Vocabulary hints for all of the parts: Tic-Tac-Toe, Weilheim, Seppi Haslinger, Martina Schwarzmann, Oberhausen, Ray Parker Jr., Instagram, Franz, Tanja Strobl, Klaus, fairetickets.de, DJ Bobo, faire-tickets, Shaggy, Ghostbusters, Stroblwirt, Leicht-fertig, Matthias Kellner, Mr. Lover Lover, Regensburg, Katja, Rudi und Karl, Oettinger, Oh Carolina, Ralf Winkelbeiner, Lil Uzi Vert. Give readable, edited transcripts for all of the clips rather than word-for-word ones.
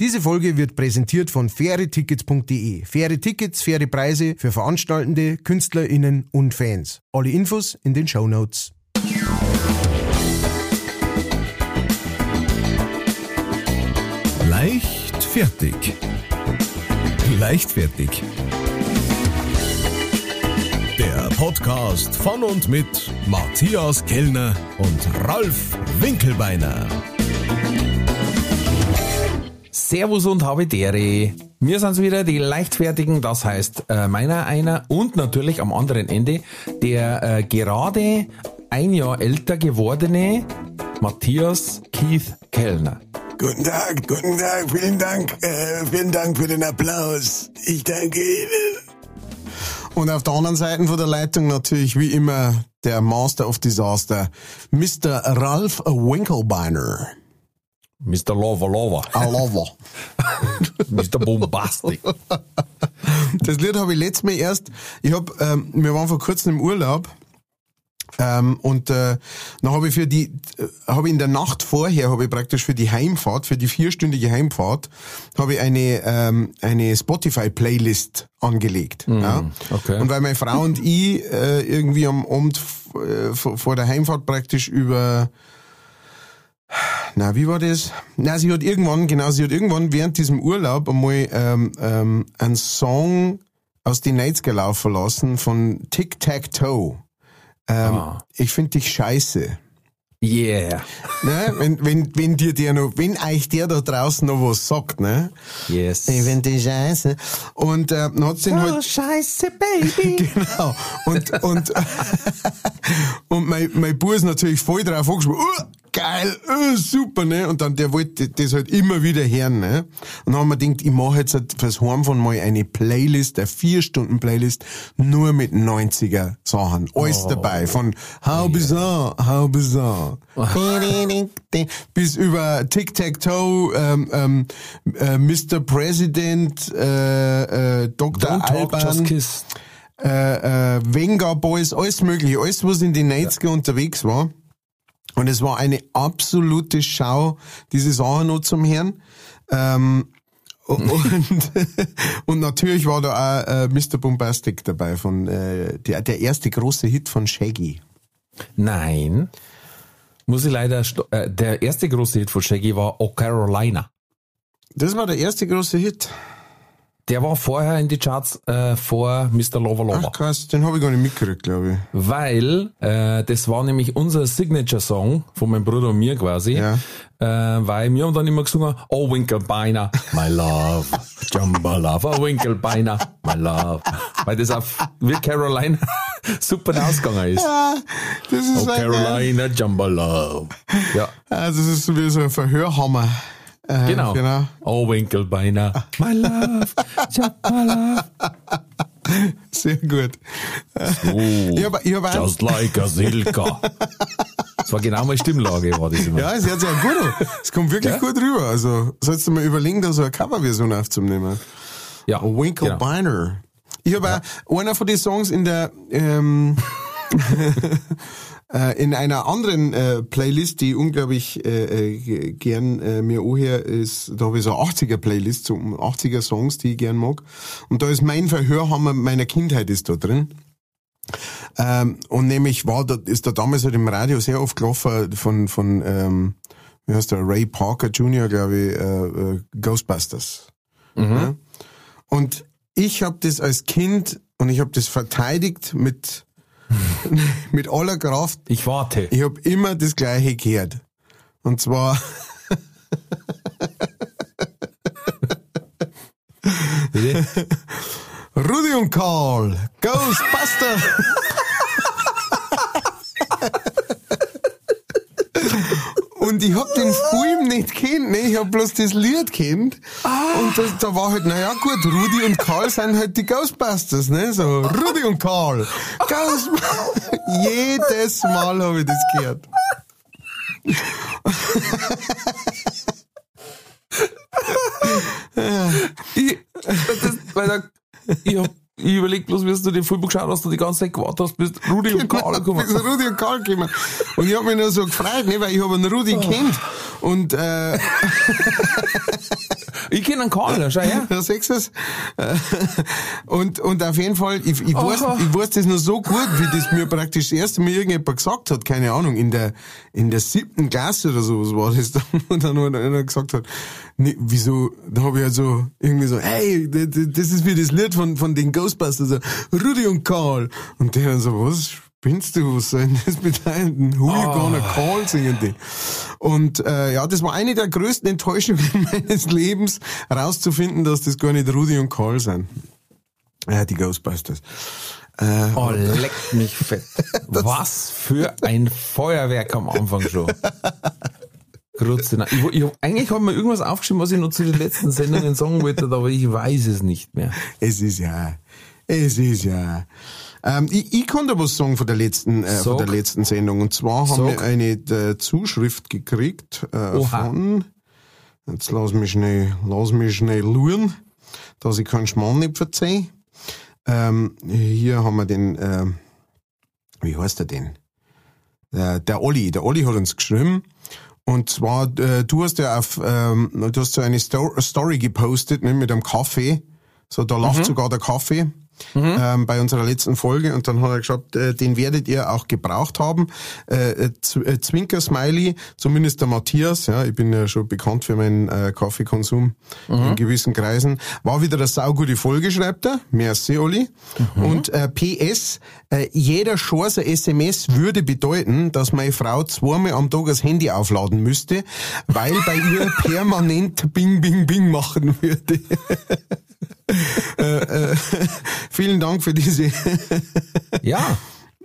Diese Folge wird präsentiert von fairetickets.de. Faire Tickets, faire Preise für Veranstaltende, KünstlerInnen und Fans. Alle Infos in den Shownotes. Leichtfertig. Leichtfertig. Der Podcast von und mit Matthias Kellner und Ralf Winkelbeiner. Servus und Habitere. Wir sind's wieder, die Leichtfertigen, das heißt meiner, einer und natürlich am anderen Ende der gerade ein Jahr älter gewordene Matthias Keith Kellner. Guten Tag, vielen Dank für den Applaus. Ich danke Ihnen. Und auf der anderen Seite von der Leitung natürlich wie immer der Master of Disaster, Mr. Ralf Winkelbeiner. Mr. Lover Lover. A Lover. Mr. Bombastic. Das Lied habe ich letztes Mal erst, wir waren vor kurzem im Urlaub dann habe ich in der Nacht vorher, praktisch für die Heimfahrt, für die 4-stündige Heimfahrt, habe ich eine Spotify-Playlist angelegt. Ja. Okay. Und weil meine Frau und ich irgendwie am Abend vor der Heimfahrt praktisch über... Na, wie war das? Na, sie hat irgendwann während diesem Urlaub einmal einen Song aus den 90er laufen lassen von Tic-Tac-Toe. Ich finde dich scheiße. Yeah. Ne? Wenn euch der da draußen noch was sagt, ne? Yes. Ich finde dich scheiße. Und dann hat's den halt. Oh, scheiße, Baby. Genau. Und und mein Bub ist natürlich voll drauf angesprungen. Geil, super, ne? Und dann, der wollte das halt immer wieder hören, ne? Und dann haben wir gedacht, ich mache jetzt fürs Heim von mal eine Playlist, eine 4-Stunden-Playlist, nur mit 90er-Sachen. Alles dabei, von How Bizarre, How Bizarre, bis über Tic-Tac-Toe, Mr. President, Dr. Don't Alban. Talk, just kiss. Venga Boys, alles mögliche, alles, was in den 90er unterwegs war. Und es war eine absolute Schau, diese Sache noch zum Herrn. Und natürlich war da auch Mr. Bombastic dabei, von der erste große Hit von Shaggy. Nein, muss ich leider... der erste große Hit von Shaggy war Oh Carolina. Das war der erste große Hit? Der war vorher in die Charts vor Mr. Lover Lover. Ach krass, den habe ich gar nicht mitgekriegt, glaube ich. Weil, das war nämlich unser Signature-Song von meinem Bruder und mir quasi. Ja. Weil wir haben dann immer gesungen, Oh Winkelbeiner, my love, Jumba Love, Oh Winkelbeiner, my love. Weil das auch wie Carolina super ausgegangen ist. Ja, das ist Oh Carolina, Jumba Love. Ja. Das ist wie so ein Verhörhammer. Genau. Oh, Winkelbeiner. My love. My love. Sehr gut. So, ich hab just like a Silka. Das war genau meine Stimmlage, war das immer. Ja, es hört sich auch gut an. Es kommt wirklich gut rüber. Also, sollst du mal überlegen, da so eine Coverversion aufzunehmen. Ja. Oh, Winkelbeiner. Genau. Ich habe auch einer von den Songs in der, in einer anderen Playlist, die unglaublich gern mir anhöre, ist, da habe ich so eine 80er-Playlist, so 80er-Songs, die ich gern mag. Und da ist mein Verhörhammer meiner Kindheit ist da drin. Und nämlich ist da damals halt im Radio sehr oft gelaufen von wie heißt der, Ray Parker Jr., glaube ich, Ghostbusters. Mhm. Ja? Und ich habe das als Kind, und ich habe das verteidigt mit aller Kraft. Ich warte. Ich habe immer das Gleiche gehört. Und zwar... Rudi und Karl, Ghostbusters! Und ich hab den Film nicht kennt, ne? Ich hab bloß das Lied kennt. Und da war halt, naja gut, Rudi und Karl sind halt die Ghostbusters, ne? So, Rudi und Karl. Ghostbusters. Jedes Mal habe ich das gehört. Ich überleg bloß, wie du den Film geschaut hast, du die ganze Zeit gewartet hast, bis Rudi und Karl gekommen. Bis Rudi und Karl gekommen. Und ich hab mich nur so gefreut, ne, weil ich habe einen Rudi kennt. Und einen Korn, schau her. Ja, siehst du's? Und auf jeden Fall, ich weiß das nur so gut, wie das mir praktisch das erste Mal irgendjemand gesagt hat, keine Ahnung, in der 7. Klasse oder sowas war das dann, und dann einer gesagt hat, nee, wieso, da habe ich halt so, irgendwie so, ey, das ist wie das Lied von den Ghostbusters, so, Rudi und Karl. Und der dann so, was? Spinnst du, was soll denn das bedeuten? Hooliganer Karl singen die. Und ja, das war eine der größten Enttäuschungen meines Lebens, rauszufinden, dass das gar nicht Rudi und Karl sind. Ja, die Ghostbusters. Oh, leck mich fett. Was für ein Feuerwerk am Anfang schon. Eigentlich habe ich mir irgendwas aufgeschrieben, was ich noch zu den letzten Sendungen sagen wollte, aber ich weiß es nicht mehr. Es ist ja... Ich kann da was sagen von der letzten Sendung. Und zwar haben wir eine Zuschrift gekriegt von... Jetzt lass mich schnell luren, dass ich keinen Schmarrn nicht verzeihe. Hier haben wir den... wie heißt der denn? Der Olli. Der Olli hat uns geschrieben. Und zwar, du hast so eine Story gepostet, ne, mit einem Kaffee. So, da lacht sogar der Kaffee. Mhm. Bei unserer letzten Folge, und dann hat er gesagt, den werdet ihr auch gebraucht haben, Zwinker-Smiley, zumindest der Matthias, ja, ich bin ja schon bekannt für meinen Kaffeekonsum in gewissen Kreisen, war wieder eine saugute Folge, schreibt er, merci Olli, und PS, jeder Chance SMS würde bedeuten, dass meine Frau zweimal am Tag das Handy aufladen müsste, weil bei ihr permanent Bing, Bing, Bing machen würde. Vielen Dank für diese. Ja.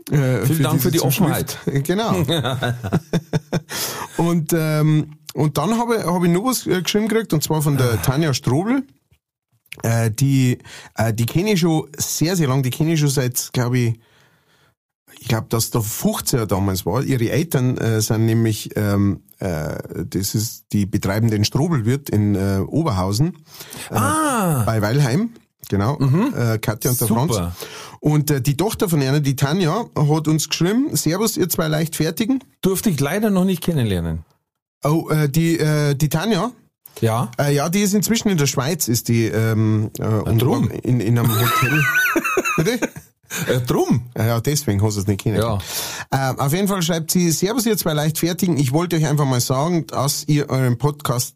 Vielen Dank für die Offenheit. Genau. Und dann habe ich noch was geschrieben gekriegt, und zwar von der Tanja Strobl. Die kenne ich schon sehr, sehr lang. Die kenne ich schon seit, glaube, dass der 15er damals war. Ihre Eltern sind nämlich, die betreiben den Stroblwirt in Oberhausen, bei Weilheim, genau, Katja und der Franz. Und die Tochter von einer, die Tanja, hat uns geschrieben, Servus, ihr zwei Leichtfertigen. Durfte ich leider noch nicht kennenlernen. Oh, die Tanja? Ja. Ja, die ist inzwischen in der Schweiz, ist die drum in einem Hotel. Bitte? Drum? Ja, deswegen hast du es nicht kennengelernt. Ja. Auf jeden Fall schreibt sie, Servus ihr zwei Leichtfertigen, ich wollte euch einfach mal sagen, dass ich euren Podcast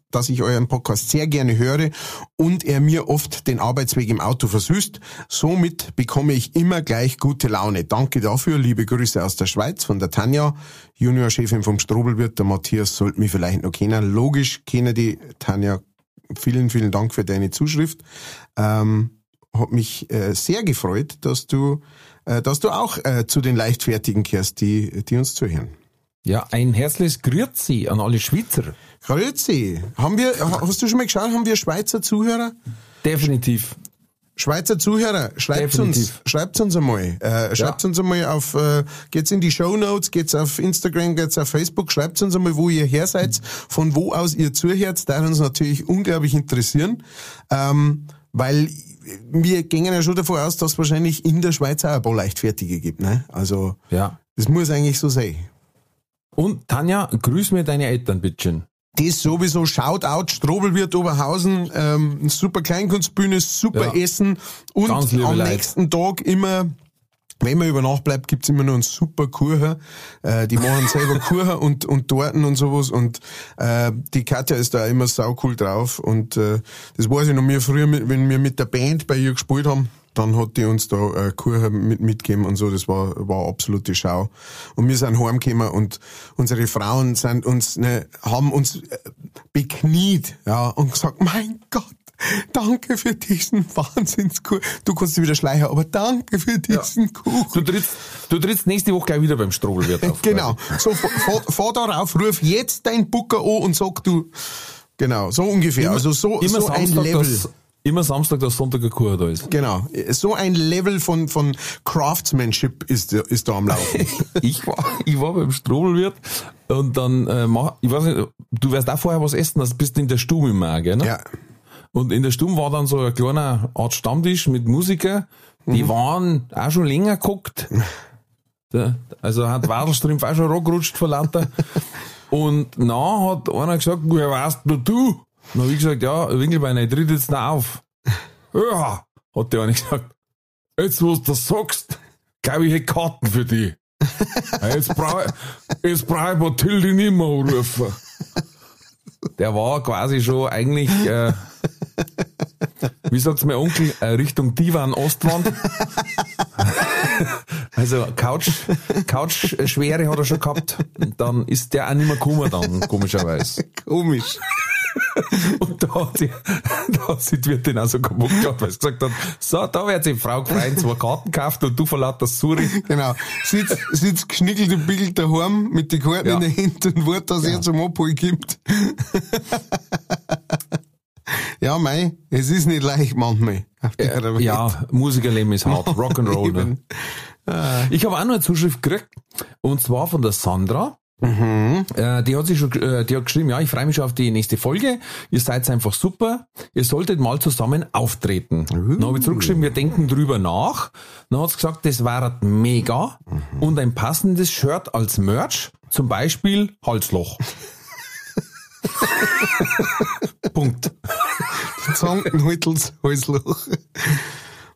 sehr gerne höre und er mir oft den Arbeitsweg im Auto versüßt. Somit bekomme ich immer gleich gute Laune. Danke dafür, liebe Grüße aus der Schweiz von der Tanja, Juniorchefin vom Stroblwirt. Der Matthias sollte mich vielleicht noch kennen. Logisch kenne die Tanja. Vielen, vielen Dank für deine Zuschrift. Hat mich sehr gefreut, dass du auch zu den Leichtfertigen gehörst, die uns zuhören. Ja, ein herzliches Grüezi an alle Schweizer. Grüezi. Hast du schon mal geschaut, haben wir Schweizer Zuhörer? Definitiv. Schweizer Zuhörer, schreibt uns einmal. Schreibt uns einmal auf, geht's in die Shownotes, geht's auf Instagram, geht's auf Facebook, schreibt uns einmal, wo ihr her seid, von wo aus ihr zuhört, da uns natürlich unglaublich interessieren, weil wir gehen ja schon davon aus, dass es wahrscheinlich in der Schweiz auch ein paar Leichtfertige gibt, ne? Also, ja. Das muss eigentlich so sein. Und Tanja, grüß mir deine Eltern, bitteschön. Das sowieso, Shoutout, Stroblwirt Oberhausen, super Kleinkunstbühne, super Essen und am nächsten Tag immer, wenn man über Nacht bleibt, gibt's immer noch einen super Kuchen. Die machen selber Kuchen und Torten und sowas. Und die Katja ist da immer saucool drauf. Und das weiß ich noch mehr früher, wenn wir mit der Band bei ihr gespielt haben, dann hat die uns da Kuchen mitgegeben und so. Das war absolute Schau. Und wir sind heimgekommen und unsere Frauen haben uns bekniet, ja, und gesagt, mein Gott, danke für diesen Wahnsinnskuchen. Du kannst dich wieder schleichen, aber danke für diesen Kuchen. Du trittst nächste Woche gleich wieder beim Stroblwirt auf. Genau. So, fahr da rauf, ruf jetzt dein Booker an und sag du, genau, so ungefähr. Immer so Samstag, ein Level. Immer Samstag, dass Sonntag ein Kuchen da ist. Genau. So ein Level von Craftsmanship ist da am Laufen. Ich war beim Stroblwirt und dann, ich weiß nicht, du wirst auch vorher was essen, das bist in der Stube immer, gell? Ne? Ja. Und in der Stube war dann so ein kleiner Art Stammtisch mit Musikern, die waren auch schon länger geguckt. Also hat Wadelstrimpf auch schon rangerutscht vor lauter. Und dann hat einer gesagt, wer warst du? Dann habe ich gesagt, ja, Winkelbeiner, ich tritt jetzt noch auf. Ja, hat der eine gesagt. Jetzt, wo du das sagst, glaube ich, hätte Karten für dich. Jetzt brauche ich Mathilde nicht mehr anrufen. Der war quasi schon eigentlich, wie sagt es mein Onkel, Richtung Divan Ostwand. Also Couchschwere hat er schon gehabt. Dann ist der auch nicht mehr gekommen dann, komischerweise. Komisch. Und da hat sie die Wirtin auch so kaputt gehabt, weil sie gesagt hat, so, da wird sich Frau gefreut, zwei Karten gekauft und du verlaut das Suri. Genau. Sitzt geschnickelt und biegelt daheim mit den Karten in der Hand und wartet, dass er zum Abholen kommt. Ja, mei, es ist nicht leicht manchmal. Ja, Musikerleben ist hart, Rock'n'Roll. Ne? Ich habe auch noch eine Zuschrift gekriegt, und zwar von der Sandra. Mhm. Die hat geschrieben, ja, ich freue mich schon auf die nächste Folge. Ihr seid einfach super. Ihr solltet mal zusammen auftreten. Dann habe ich zurückgeschrieben, wir denken drüber nach. Dann hat sie gesagt, das wäre mega. Und ein passendes Shirt als Merch, zum Beispiel Halsloch. Punkt. Zangenhüttels Halsloch.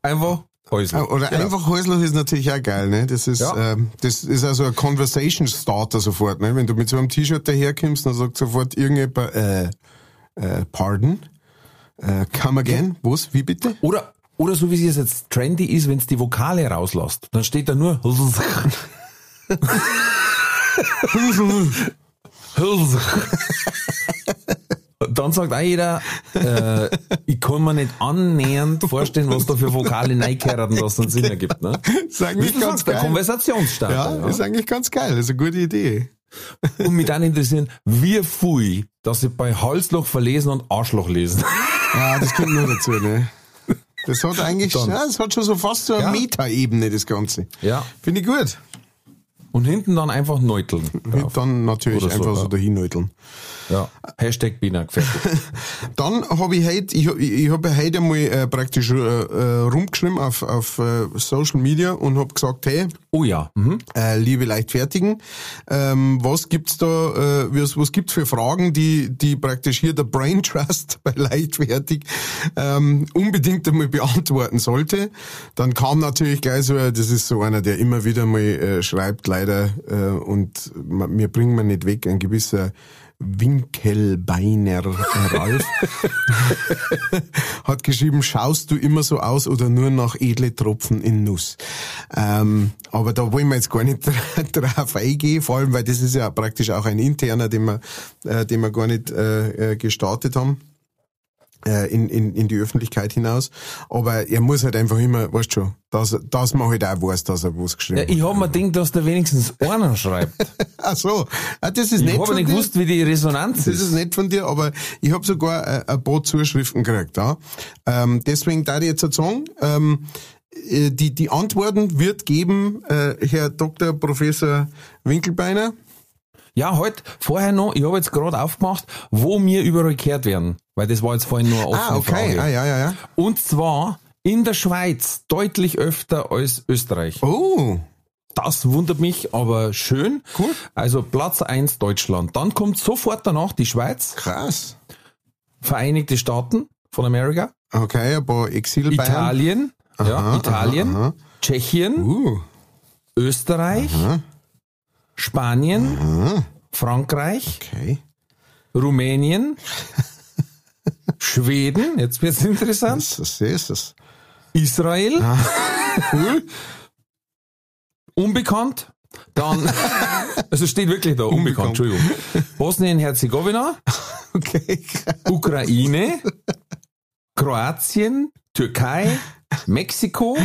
Einfach Häusler. Oder einfach Häusler ist natürlich auch geil, ne? Das ist also ein Conversation Starter sofort, ne? Wenn du mit so einem T-Shirt daherkommst, dann sagt sofort irgendjemand, pardon, come again, was, wie bitte? Oder so wie es jetzt trendy ist, wenn es die Vokale rauslässt, dann steht da nur Dann sagt auch jeder, ich kann mir nicht annähernd vorstellen, was da für Vokale reinkehren, dass es einen Sinn ergibt. Ne? Das ist eigentlich ganz geil. Der Konversationsstarter. Ja, ist eigentlich ganz geil. Das ist eine gute Idee. Und mich dann interessieren, wie viel, dass sie bei Halsloch verlesen und Arschloch lesen. Ja, das kommt nur dazu, ne? Das hat eigentlich, das hat schon so fast so eine Meta-Ebene, das Ganze. Ja. Finde ich gut. Und hinten dann einfach neuteln. Und dann natürlich oder einfach so dahin neuteln. Ja, Hashtag Bina, fertig. Dann habe ich heute, ich habe ja heute einmal praktisch rumgeschrieben auf Social Media und habe gesagt, hey, liebe Leichtfertigen, was gibt's da, was gibt's für Fragen, die praktisch hier der Brain Trust bei Leichtfertig unbedingt einmal beantworten sollte? Dann kam natürlich gleich so, das ist so einer, der immer wieder mal schreibt, und wir bringen wir nicht weg, ein gewisser Winkelbeiner Ralf hat geschrieben, schaust du immer so aus oder nur nach edle Tropfen in Nuss? Aber da wollen wir jetzt gar nicht drauf eingehen, vor allem, weil das ist ja praktisch auch ein interner, den wir gar nicht gestartet haben. In die Öffentlichkeit hinaus. Aber er muss halt einfach immer, weißt du schon, dass man halt auch weiß, dass er was geschrieben hat. Ja, ich habe mir gedacht, dass der wenigstens einer schreibt. Ach so. Das ist nett von dir. Ich habe nicht gewusst, wie die Resonanz ist. Das ist nett von dir, aber ich habe sogar ein paar Zuschriften gekriegt. Ja. Deswegen darf ich jetzt sagen, die Antworten wird geben, Herr Dr. Professor Winkelbeiner. Ja, heute, vorher noch, ich habe jetzt gerade aufgemacht, wo mir überall gehört werden. Weil das war jetzt vorhin nur eine offene Frage. Ja. Und zwar in der Schweiz deutlich öfter als Österreich. Oh. Das wundert mich, aber schön. Cool. Also Platz 1 Deutschland. Dann kommt sofort danach die Schweiz. Krass. Vereinigte Staaten von Amerika. Okay, aber Exil-Bayern. Italien. Aha, ja, Italien. Aha. Tschechien. Österreich. Aha. Spanien, Frankreich, Rumänien, Schweden, jetzt wird's interessant, das ist es. Israel, cool. Unbekannt, dann, also steht wirklich da, unbekannt. Entschuldigung, Bosnien-Herzegowina, Ukraine, Kroatien, Türkei, Mexiko,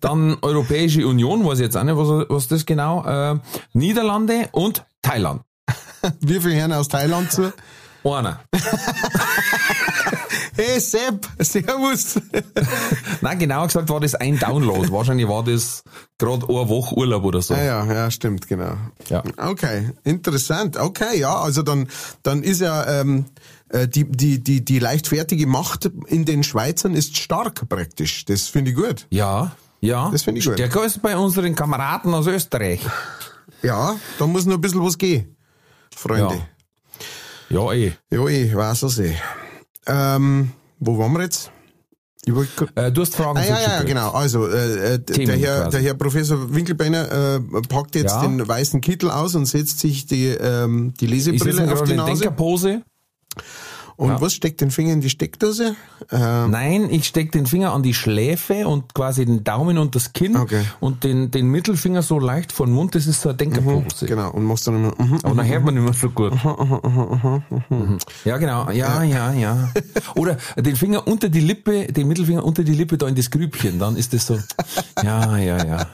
dann Europäische Union, weiß ich jetzt auch nicht, was das genau, Niederlande und Thailand. Wie viel Herren aus Thailand zu? Einer. Hey Sepp, servus. Nein, genau gesagt war das ein Download. Wahrscheinlich war das gerade eine Woche Urlaub oder so. Ja, stimmt, genau. Ja. Okay, interessant. Okay, ja, also dann ist ja die leichtfertige Macht in den Schweizern ist stark praktisch. Das finde ich gut. Ja. Das finde ich gut. Der größte bei unseren Kameraden aus Österreich. Ja, da muss noch ein bisschen was gehen, Freunde. Ja. Ja, eh. Ja, ich weiß es eh. Wo waren wir jetzt? Du hast Fragen zu ja, genau. Also, der Herr Professor Winkelbeiner packt jetzt den weißen Kittel aus und setzt sich die Lesebrille auf die Nase. Eine Denkerpose. Und was steckt den Finger in die Steckdose? Nein, ich stecke den Finger an die Schläfe und quasi den Daumen und das Kinn und den Mittelfinger so leicht vor den Mund. Das ist so eine Denkerpose. Genau, und machst dann immer... Aber dann hört man nicht mehr so gut. Ja, genau. Ja. Oder den Finger unter die Lippe, den Mittelfinger unter die Lippe da in das Grübchen. Dann ist das so... Ja.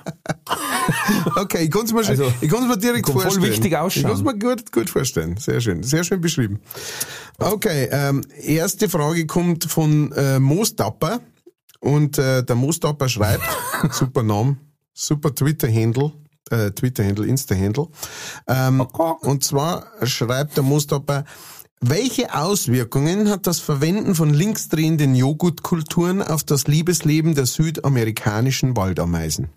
Okay, ich konnte es mir direkt vorstellen. Voll wichtig ausschauen. Ich konnte es mir gut vorstellen. Sehr schön beschrieben. Okay, erste Frage kommt von Moostapper. Und der Moostapper schreibt, super Name, super Twitter-Handle, Insta-Handle. Und zwar schreibt der Moostapper, welche Auswirkungen hat das Verwenden von linksdrehenden Joghurtkulturen auf das Liebesleben der südamerikanischen Waldameisen?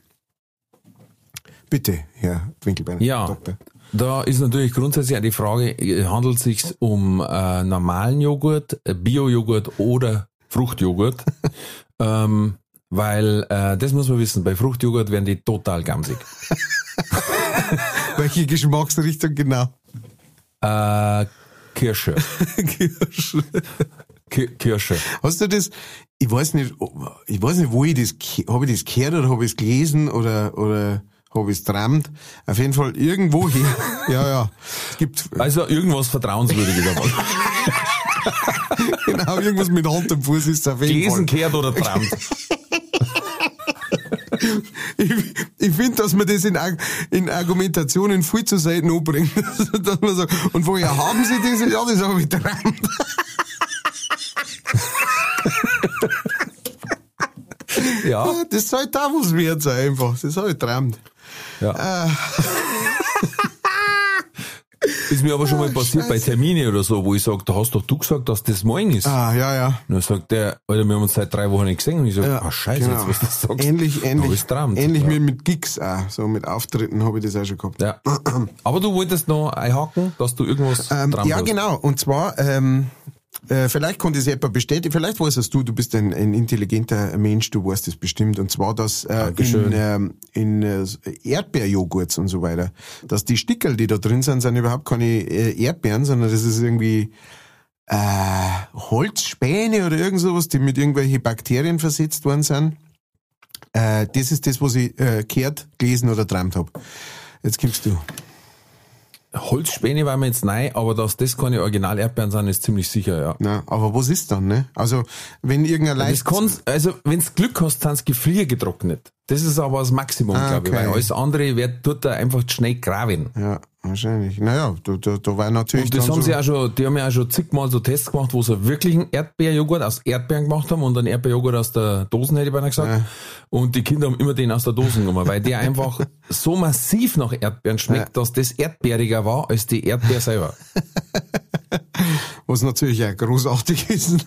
Bitte, Herr Winkelbeiner. Ja, Doktor. Da ist natürlich grundsätzlich auch die Frage, handelt es sich um normalen Joghurt, Bio-Joghurt oder Fruchtjoghurt? Weil, das muss man wissen, bei Fruchtjoghurt werden die total gamsig. Welche Geschmacksrichtung genau? Kirsche. Kirsche. Hast du das... Ich weiß nicht, habe ich das gehört oder habe ich es gelesen oder... Habe ich es geträumt. Auf jeden Fall irgendwo hier. Ja. Es gibt also irgendwas Vertrauenswürdiges. Genau, irgendwas mit Hand und Fuß ist es auf jeden Fall. Gelesen, gehört oder geträumt. Ich finde, dass man das in Argumentationen viel zu selten anbringt. Dass man sagt, und woher haben Sie das? Ja, das habe ich geträumt. Ja. Das soll da was wert sein einfach. Das habe ich geträumt. Ja. Ist mir aber schon mal passiert bei Termine oder so, wo ich sage, da hast doch du gesagt, dass das morgen ist. Ja. Und dann sagt der, Alter, wir haben uns seit 3 Wochen nicht gesehen. Und ich sage, scheiße, genau. Jetzt was du das sagst. Ähnlich mit Gigs auch. So mit Auftritten habe ich das auch schon gehabt. Ja. Aber du wolltest noch einhaken, dass du irgendwas dran hast. Genau. Und zwar... vielleicht konnte es jemand bestätigen, vielleicht weißt es du bist ein intelligenter Mensch, du weißt es bestimmt. Und zwar, dass in Erdbeerjoghurts und so weiter, dass die Stickerl, die da drin sind überhaupt keine Erdbeeren, sondern das ist irgendwie Holzspäne oder irgend sowas, die mit irgendwelchen Bakterien versetzt worden sind. Das ist das, was ich gehört, gelesen oder geträumt habe. Jetzt kommst du. Holzspäne war mir jetzt nein, aber dass das keine Original-Erdbeeren sind, ist ziemlich sicher, ja. Na, aber was ist dann, ne? Also, wenn irgendein wenn's Glück hast, sind's gefriergetrocknet. Das ist aber das Maximum, glaube ich, weil alles andere tut da einfach schnell graben. Ja, wahrscheinlich. Naja, da war natürlich. Und das haben sie auch schon, die haben ja auch schon zigmal so Tests gemacht, wo sie einen wirklichen Erdbeerjoghurt aus Erdbeeren gemacht haben und einen Erdbeerjoghurt aus der Dosen, hätte ich beinahe gesagt. Ja. Und die Kinder haben immer den aus der Dosen genommen, weil der einfach so massiv nach Erdbeeren schmeckt, dass das erdbeeriger war als die Erdbeer selber. Was natürlich auch großartig ist.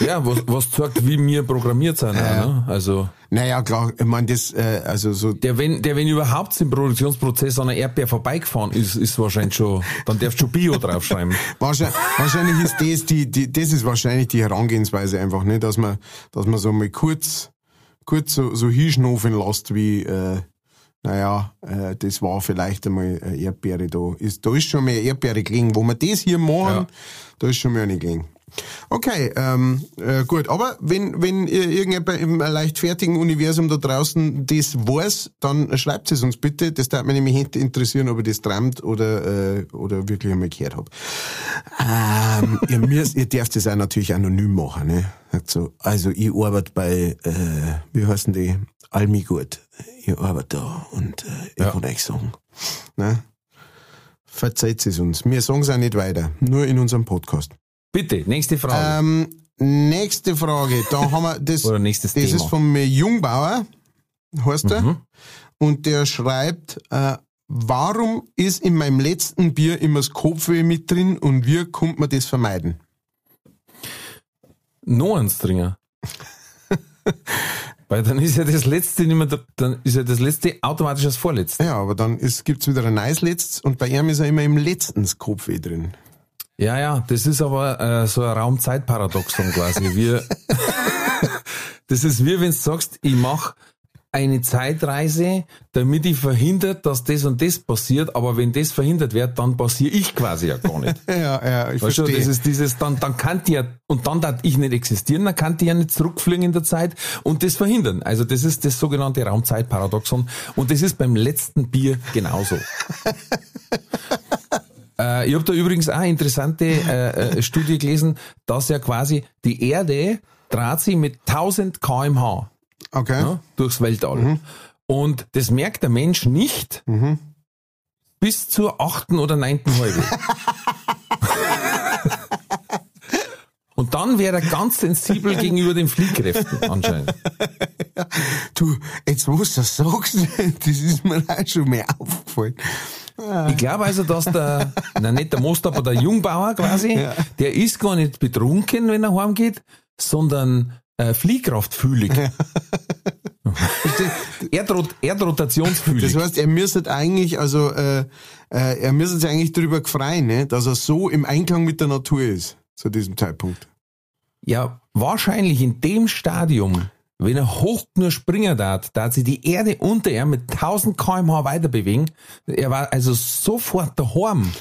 Ja, was zeigt, wie wir programmiert sind. Auch, ne? Also. Naja, klar, ich meine, das, also so. Wenn überhaupt im Produktionsprozess an einer Erdbeer vorbeigefahren ist wahrscheinlich schon, dann darfst du schon Bio draufschreiben. Wahrscheinlich ist das ist wahrscheinlich die Herangehensweise einfach, ne? Dass man so mal kurz so hinschnaufen lässt, wie, das war vielleicht einmal eine Erdbeere da. Da ist schon mehr Erdbeere gelegen. Wo wir das hier machen, Da ist schon mehr eine gelegen. Okay, gut. Aber wenn irgendjemand im leichtfertigen Universum da draußen das weiß, dann schreibt es uns bitte. Das darf mich nämlich interessieren, ob ich das träumt oder wirklich einmal gehört habe. Ihr dürft das auch natürlich anonym machen, ne? Also ich arbeite bei, wie heißen die? Almigurt. Ich arbeite da und ich kann euch sagen, ne? Verzeiht es uns. Wir sagen es auch nicht weiter. Nur in unserem Podcast. Bitte, nächste Frage. Nächste Frage. Da haben wir das. Oder nächstes Thema. Das ist vom Jungbauer, heißt er. Mhm. Und der schreibt, warum ist in meinem letzten Bier immer das Kopfweh mit drin und wie kommt man das vermeiden? Noch eins trinken. Weil dann ist ja das letzte nicht mehr, dann ist ja das letzte automatisch das vorletzte. Ja, aber dann gibt's wieder ein neues Letztes und bei ihm ist ja immer im letzten das Kopfweh drin. Ja, ja, das ist aber so ein Raum-Zeit-Paradoxon quasi. Das ist wie wenn du sagst, ich mache eine Zeitreise, damit ich verhindert, dass das und das passiert, aber wenn das verhindert wird, dann passiere ich quasi ja gar nicht. ja, ich verstehe. Schon, das ist dieses, dann kann die ja, und dann darf ich nicht existieren, dann kann die ja nicht zurückfliegen in der Zeit und das verhindern. Also das ist das sogenannte Raum-Zeit-Paradoxon und das ist beim letzten Bier genauso. Ich habe da übrigens auch eine interessante Studie gelesen, dass ja quasi die Erde dreht sich mit 1000 km/h durchs Weltall. Mhm. Und das merkt der Mensch nicht bis zur 8. oder 9. Halbe. Und dann wäre er ganz sensibel gegenüber den Fliehkräften anscheinend. Ja. Du, jetzt was du sagst, das ist mir auch schon mehr aufgefallen. Ich glaube also, dass nicht der Most, aber der Jungbauer quasi, der ist gar nicht betrunken, wenn er heimgeht, sondern fliehkraftfühlig. Ja. Erdrotationsfühlig. Das heißt, er müsste eigentlich, darüber gefreien, ne? Dass er so im Einklang mit der Natur ist, zu diesem Zeitpunkt. Ja, wahrscheinlich in dem Stadium, wenn er hoch nur springen darf, da hat sich die Erde unter ihm mit 1000 km/h weiter bewegen. Er war also sofort daheim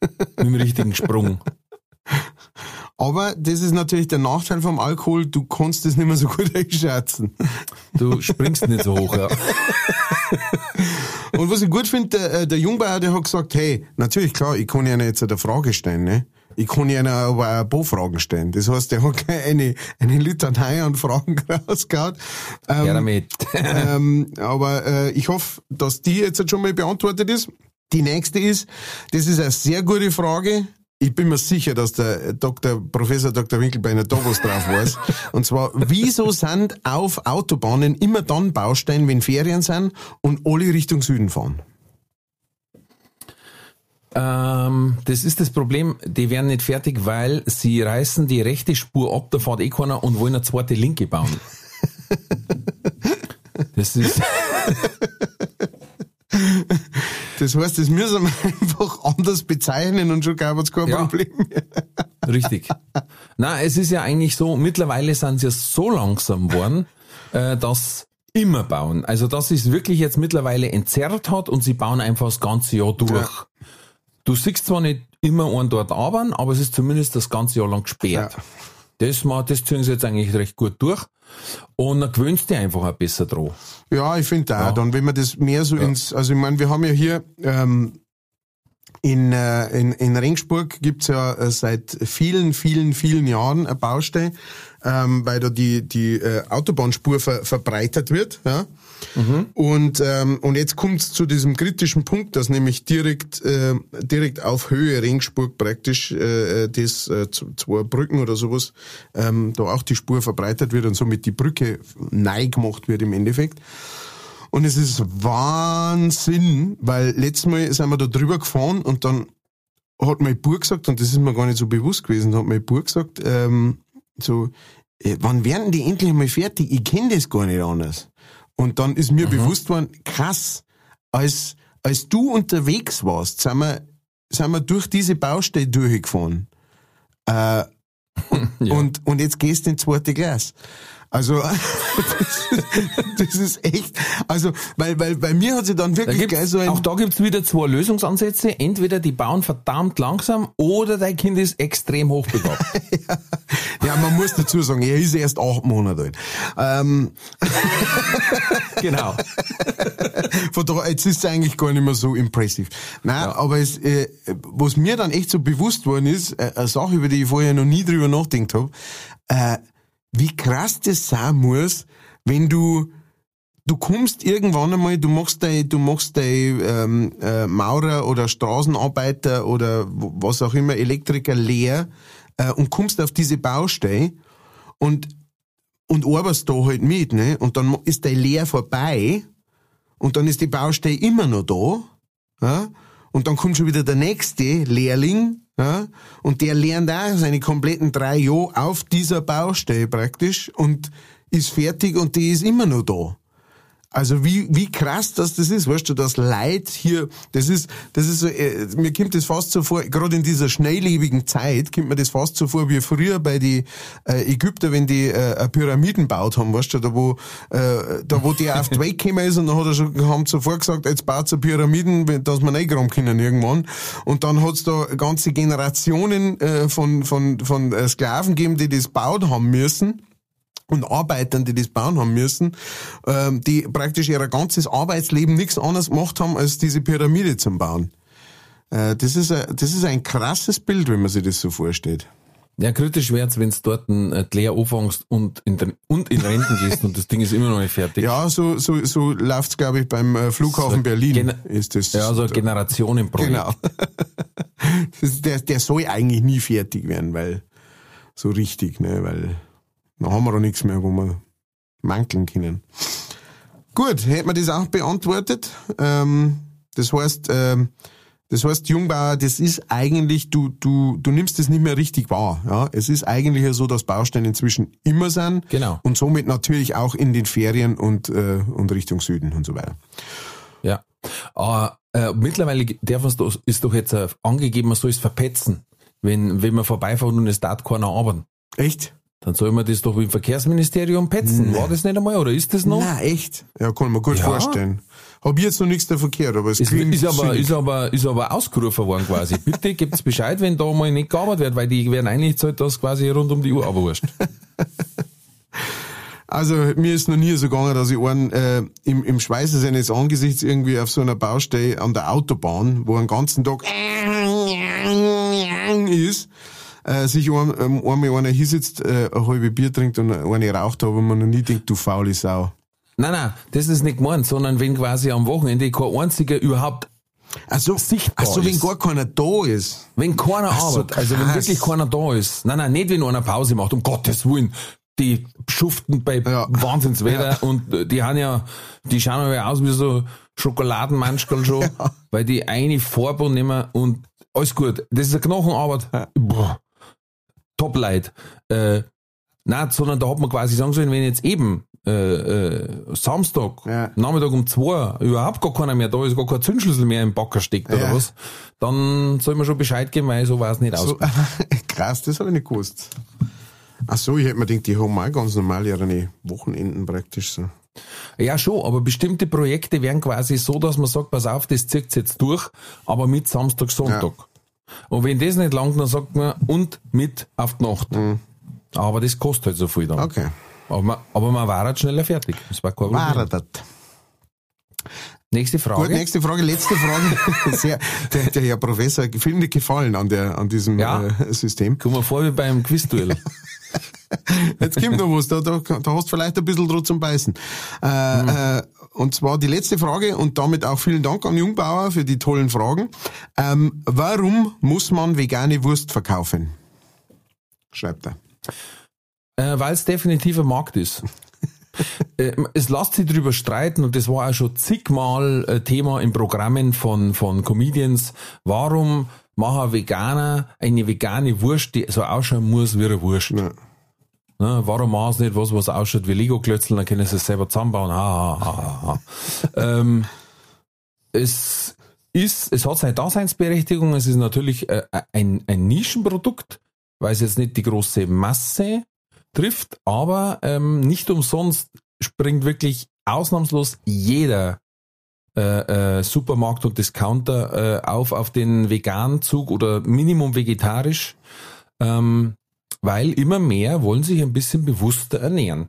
mit dem richtigen Sprung. Aber das ist natürlich der Nachteil vom Alkohol, du kannst das nicht mehr so gut einschätzen. Du springst nicht so hoch, ja. Und was ich gut finde, der Jungbauer, der hat gesagt, hey, natürlich, klar, ich kann ja jetzt eine Frage stellen, ne? Ich kann ihnen aber auch ein paar Fragen stellen. Das heißt, der hat eine Litanei an Fragen rausgehauen. Ja, damit. Aber ich hoffe, dass die jetzt schon mal beantwortet ist. Die nächste ist, das ist eine sehr gute Frage. Ich bin mir sicher, dass der Professor Dr. Winkelbeiner da was drauf weiß. Und zwar, wieso sind auf Autobahnen immer dann Baustellen, wenn Ferien sind und alle Richtung Süden fahren? Das ist das Problem, die werden nicht fertig, weil sie reißen die rechte Spur ab, da fährt eh keiner und wollen eine zweite linke bauen. Das ist... Das heißt, das müssen wir einfach anders bezeichnen und schon gab es kein Problem mehr. Richtig. Nein, es ist ja eigentlich so, mittlerweile sind sie ja so langsam geworden, dass... immer bauen. Also, dass sie es wirklich jetzt mittlerweile entzerrt hat und sie bauen einfach das ganze Jahr durch. Ja. Du siehst zwar nicht immer einen dort arbeiten, aber es ist zumindest das ganze Jahr lang gesperrt. Ja. Das ziehen sie jetzt eigentlich recht gut durch. Und dann gewöhnst du dich einfach auch besser dran. Ja, ich finde auch. Ja. Dann, wenn man das mehr so ins, also ich meine, wir haben ja hier, in Regensburg gibt's ja seit vielen, vielen, vielen Jahren eine Baustelle, weil da die Autobahnspur verbreitert wird. Ja? Mhm. Und jetzt kommt's zu diesem kritischen Punkt, dass nämlich direkt auf Höhe Regensburg praktisch zwei Brücken oder sowas, da auch die Spur verbreitert wird und somit die Brücke neu gemacht wird im Endeffekt. Und es ist Wahnsinn, weil letztes Mal sind wir da drüber gefahren und dann hat mein Bruder gesagt, und das ist mir gar nicht so bewusst gewesen, hat mein Bruder gesagt, wann werden die endlich mal fertig? Ich kenne das gar nicht anders. Und dann ist mir bewusst worden, krass, als du unterwegs warst, sind wir durch diese Baustelle durchgefahren. Und jetzt gehst du in zweite Gleis. Also, das ist echt, also, weil bei mir hat sie dann wirklich gleich so ein... Auch da gibt's wieder zwei Lösungsansätze. Entweder die bauen verdammt langsam oder dein Kind ist extrem hochbegabt. Ja, man muss dazu sagen, er ist erst 8 Monate alt. Genau. Von daher, jetzt ist es eigentlich gar nicht mehr so impressive. Nein, aber was mir dann echt so bewusst worden ist, eine Sache, über die ich vorher noch nie drüber nachgedacht habe, wie krass das sein muss, wenn du kommst irgendwann einmal, du machst dein Maurer oder Straßenarbeiter oder was auch immer, Elektriker leer und kommst auf diese Baustelle und arbeitest da halt mit, ne? Und dann ist dein Leer vorbei und dann ist die Baustelle immer noch da, ja? Und dann kommt schon wieder der nächste Lehrling, ja, und der lernt auch seine kompletten 3 Jahre auf dieser Baustelle praktisch und ist fertig und die ist immer noch da. Also wie krass das ist, weißt du, das Leid hier, das ist so, mir kommt das fast so vor, gerade in dieser schnelllebigen Zeit, kommt mir das fast so vor, wie früher bei die Ägypter, wenn die Pyramiden gebaut haben, weißt du, da wo der auf die Welt gekommen ist und dann haben zuvor gesagt, jetzt baut so Pyramiden, dass wir nicht graben können irgendwann. Und dann hat's da ganze Generationen von Sklaven gegeben, die das baut haben müssen. Und Arbeitern, die das bauen haben müssen, die praktisch ihr ganzes Arbeitsleben nichts anderes gemacht haben, als diese Pyramide zum Bauen. Das ist ein krasses Bild, wenn man sich das so vorstellt. Ja, kritisch wär's, wenn's dort gleich anfängst und in Renten gehst und das Ding ist immer noch nicht fertig. Ja, so läuft's, glaube ich, beim Flughafen Berlin. Ist das ja, so ein Generationenprojekt. Genau. Der soll eigentlich nie fertig werden, weil so richtig, ne, weil dann haben wir doch nichts mehr, wo wir mankeln können. Gut, hätten wir das auch beantwortet. Das heißt, Jungbauer, das ist eigentlich, du nimmst das nicht mehr richtig wahr. Ja? Es ist eigentlich so, dass Baustellen inzwischen immer sind. Genau. Und somit natürlich auch in den Ferien und Richtung Süden und so weiter. Ja. Aber mittlerweile ist doch jetzt angegeben, man soll es verpetzen, wenn man vorbeifährt und es darf keiner arbeiten. Echt? Dann soll man das doch im Verkehrsministerium petzen. Nee. War das nicht einmal oder ist das noch? Na echt? Ja, kann man gut vorstellen. Hab ich jetzt noch nichts da verkehrt, aber es klingt ist aber ausgerufen worden quasi. Bitte gibt's Bescheid, wenn da mal nicht gearbeitet wird, weil die werden eigentlich zahlt, das quasi rund um die Uhr abwurscht. Also mir ist noch nie so gegangen, dass ich einen im Schweiße seines Angesichts irgendwie auf so einer Baustelle an der Autobahn, wo einen ganzen Tag ist, sich einmal einer hinsitzt, ein halbes Bier trinkt und eine raucht, aber man noch nie denkt, du faule Sau. Nein, das ist nicht gemeint, sondern wenn quasi am Wochenende kein einziger überhaupt sichtbar ist. Wenn gar keiner da ist. Wenn keiner arbeitet, also wenn wirklich keiner da ist. Nein, nicht wenn einer Pause macht, um Gottes Willen. Die schuften bei Wahnsinnswetter und die haben die schauen ja aus wie so Schokoladenmanschkerl schon, weil die eine Farbe nehmen und alles gut. Das ist eine Knochenarbeit. Ja. Top-Leid. Nein, sondern da hat man quasi sagen sollen, wenn jetzt eben Samstag, Nachmittag um 2 überhaupt gar keiner mehr da ist, gar kein Zündschlüssel mehr im Backer steckt oder was, dann soll man schon Bescheid geben, weil so war es nicht aus. Krass, das habe ich nicht gewusst. Ach so, ich hätte mir gedacht, die haben auch ganz normal ihre Wochenenden praktisch so. Ja schon, aber bestimmte Projekte werden quasi so, dass man sagt, pass auf, das zieht jetzt durch, aber mit Samstag, Sonntag. Ja. Und wenn das nicht langt, dann sagt man, und mit auf die Nacht. Mhm. Aber das kostet halt so viel dann. Okay. Aber man war halt schneller fertig. Das war kein Problem. War das. Nächste Frage. Gut, nächste Frage, letzte Frage. Der Herr Professor, viel mir gefallen an diesem System. Komm mal vor wie beim Quizduell. Jetzt kommt noch was, da hast du vielleicht ein bisschen drauf zum Beißen. Und zwar die letzte Frage und damit auch vielen Dank an Jungbauer für die tollen Fragen. Warum muss man vegane Wurst verkaufen? Schreibt er. Weil es definitiv ein Markt ist. Es lässt sich drüber streiten und das war auch schon zigmal Thema in Programmen von Comedians. Warum machen Veganer eine vegane Wurst, die so ausschauen muss wie eine Wurst? Ja. Na, warum machen sie nicht was ausschaut wie Lego-Klötzl, dann können sie es selber zusammenbauen. Es hat seine Daseinsberechtigung, es ist natürlich ein Nischenprodukt, weil es jetzt nicht die große Masse trifft, aber nicht umsonst springt wirklich ausnahmslos jeder Supermarkt und Discounter auf den veganen Zug oder Minimum vegetarisch, weil immer mehr wollen sich ein bisschen bewusster ernähren.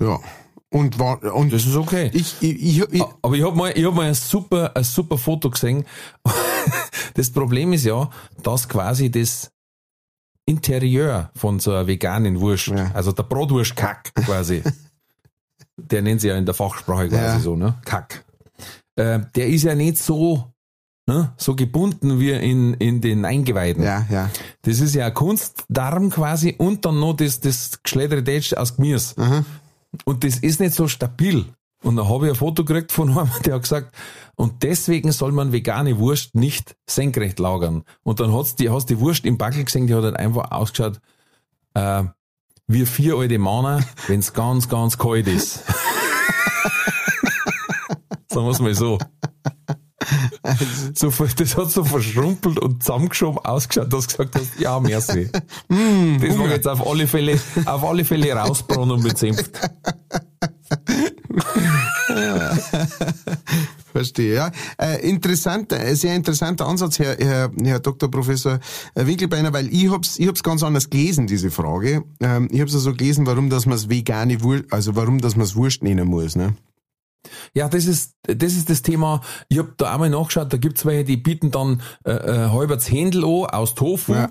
Ja. Und das ist okay. Aber ich hab mal ein super Foto gesehen. Das Problem ist ja, dass quasi das Interieur von so einer veganen Wurst, also der Brotwurstkack quasi, der nennt sie ja in der Fachsprache quasi so, ne? Kack. Der ist ja nicht so, ne, so gebunden wie in den Eingeweiden. Ja. Das ist ja ein Kunstdarm quasi und dann noch das geschlederte aus Gemüse. Mhm. Und das ist nicht so stabil. Und dann habe ich ein Foto gekriegt von einem, der hat gesagt, und deswegen soll man vegane Wurst nicht senkrecht lagern. Und dann hast die Wurst im Backel gesehen, die hat halt einfach ausgeschaut, wie 4 alte Männer, wenn es ganz, ganz kalt ist. Sagen wir es mal so. Also, das hat so verschrumpelt und zusammengeschoben ausgeschaut, dass du gesagt hast, ja, merci. Das war jetzt auf alle Fälle rausbrannen und bezämpft. Verstehe, ja. Sehr interessanter Ansatz, Herr Dr. Professor Winkelbeiner, weil ich hab's ganz anders gelesen, diese Frage. Ich hab's also gelesen, warum dass man's Wurst nennen muss, ne? Ja, das ist das Thema. Ich hab da einmal nachgeschaut, da gibt's welche, die bieten dann halberts Händel an aus Tofu. Ja.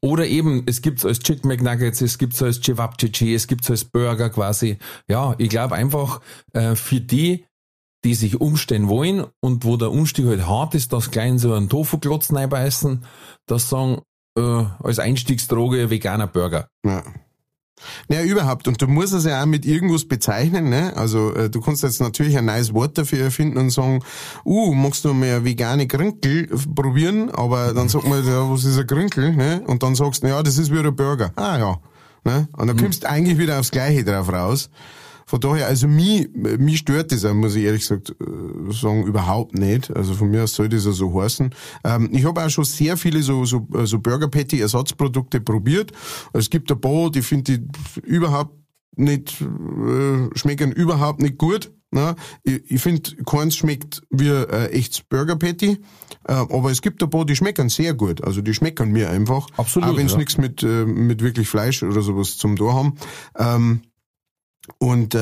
Oder eben, es gibt's als Chicken McNuggets, es gibt's als Cevapcici, es gibt's als Burger quasi. Ja, ich glaube einfach, für die sich umstellen wollen und wo der Umstieg halt hart ist, dass klein so einen Tofu-Klotz reinbeißen, das sagen, als Einstiegsdroge veganer Burger. Ja. Naja, überhaupt. Und du musst es ja auch mit irgendwas bezeichnen, ne? Also, du kannst jetzt natürlich ein neues Wort dafür erfinden und sagen, magst du mal vegane Grinkel probieren? Aber dann sagt man, ja, was ist ein Grinkel, ne? Und dann sagst du, ja, das ist wieder ein Burger. Ah, ja. Ne? Und dann kommst du eigentlich wieder aufs Gleiche drauf raus. Von daher, also, mich stört das auch, muss ich ehrlich gesagt sagen, überhaupt nicht. Also, von mir aus soll das ja so heißen. Ich habe auch schon sehr viele so Burger-Patty-Ersatzprodukte probiert. Es gibt ein paar, die finde ich überhaupt nicht, schmecken überhaupt nicht gut. Na, ich finde, keins schmeckt wie ein echtes Burger-Patty, aber es gibt ein paar, die schmecken sehr gut, also die schmecken mir einfach. Absolut, auch wenn es nichts mit wirklich Fleisch oder sowas zum da haben. Und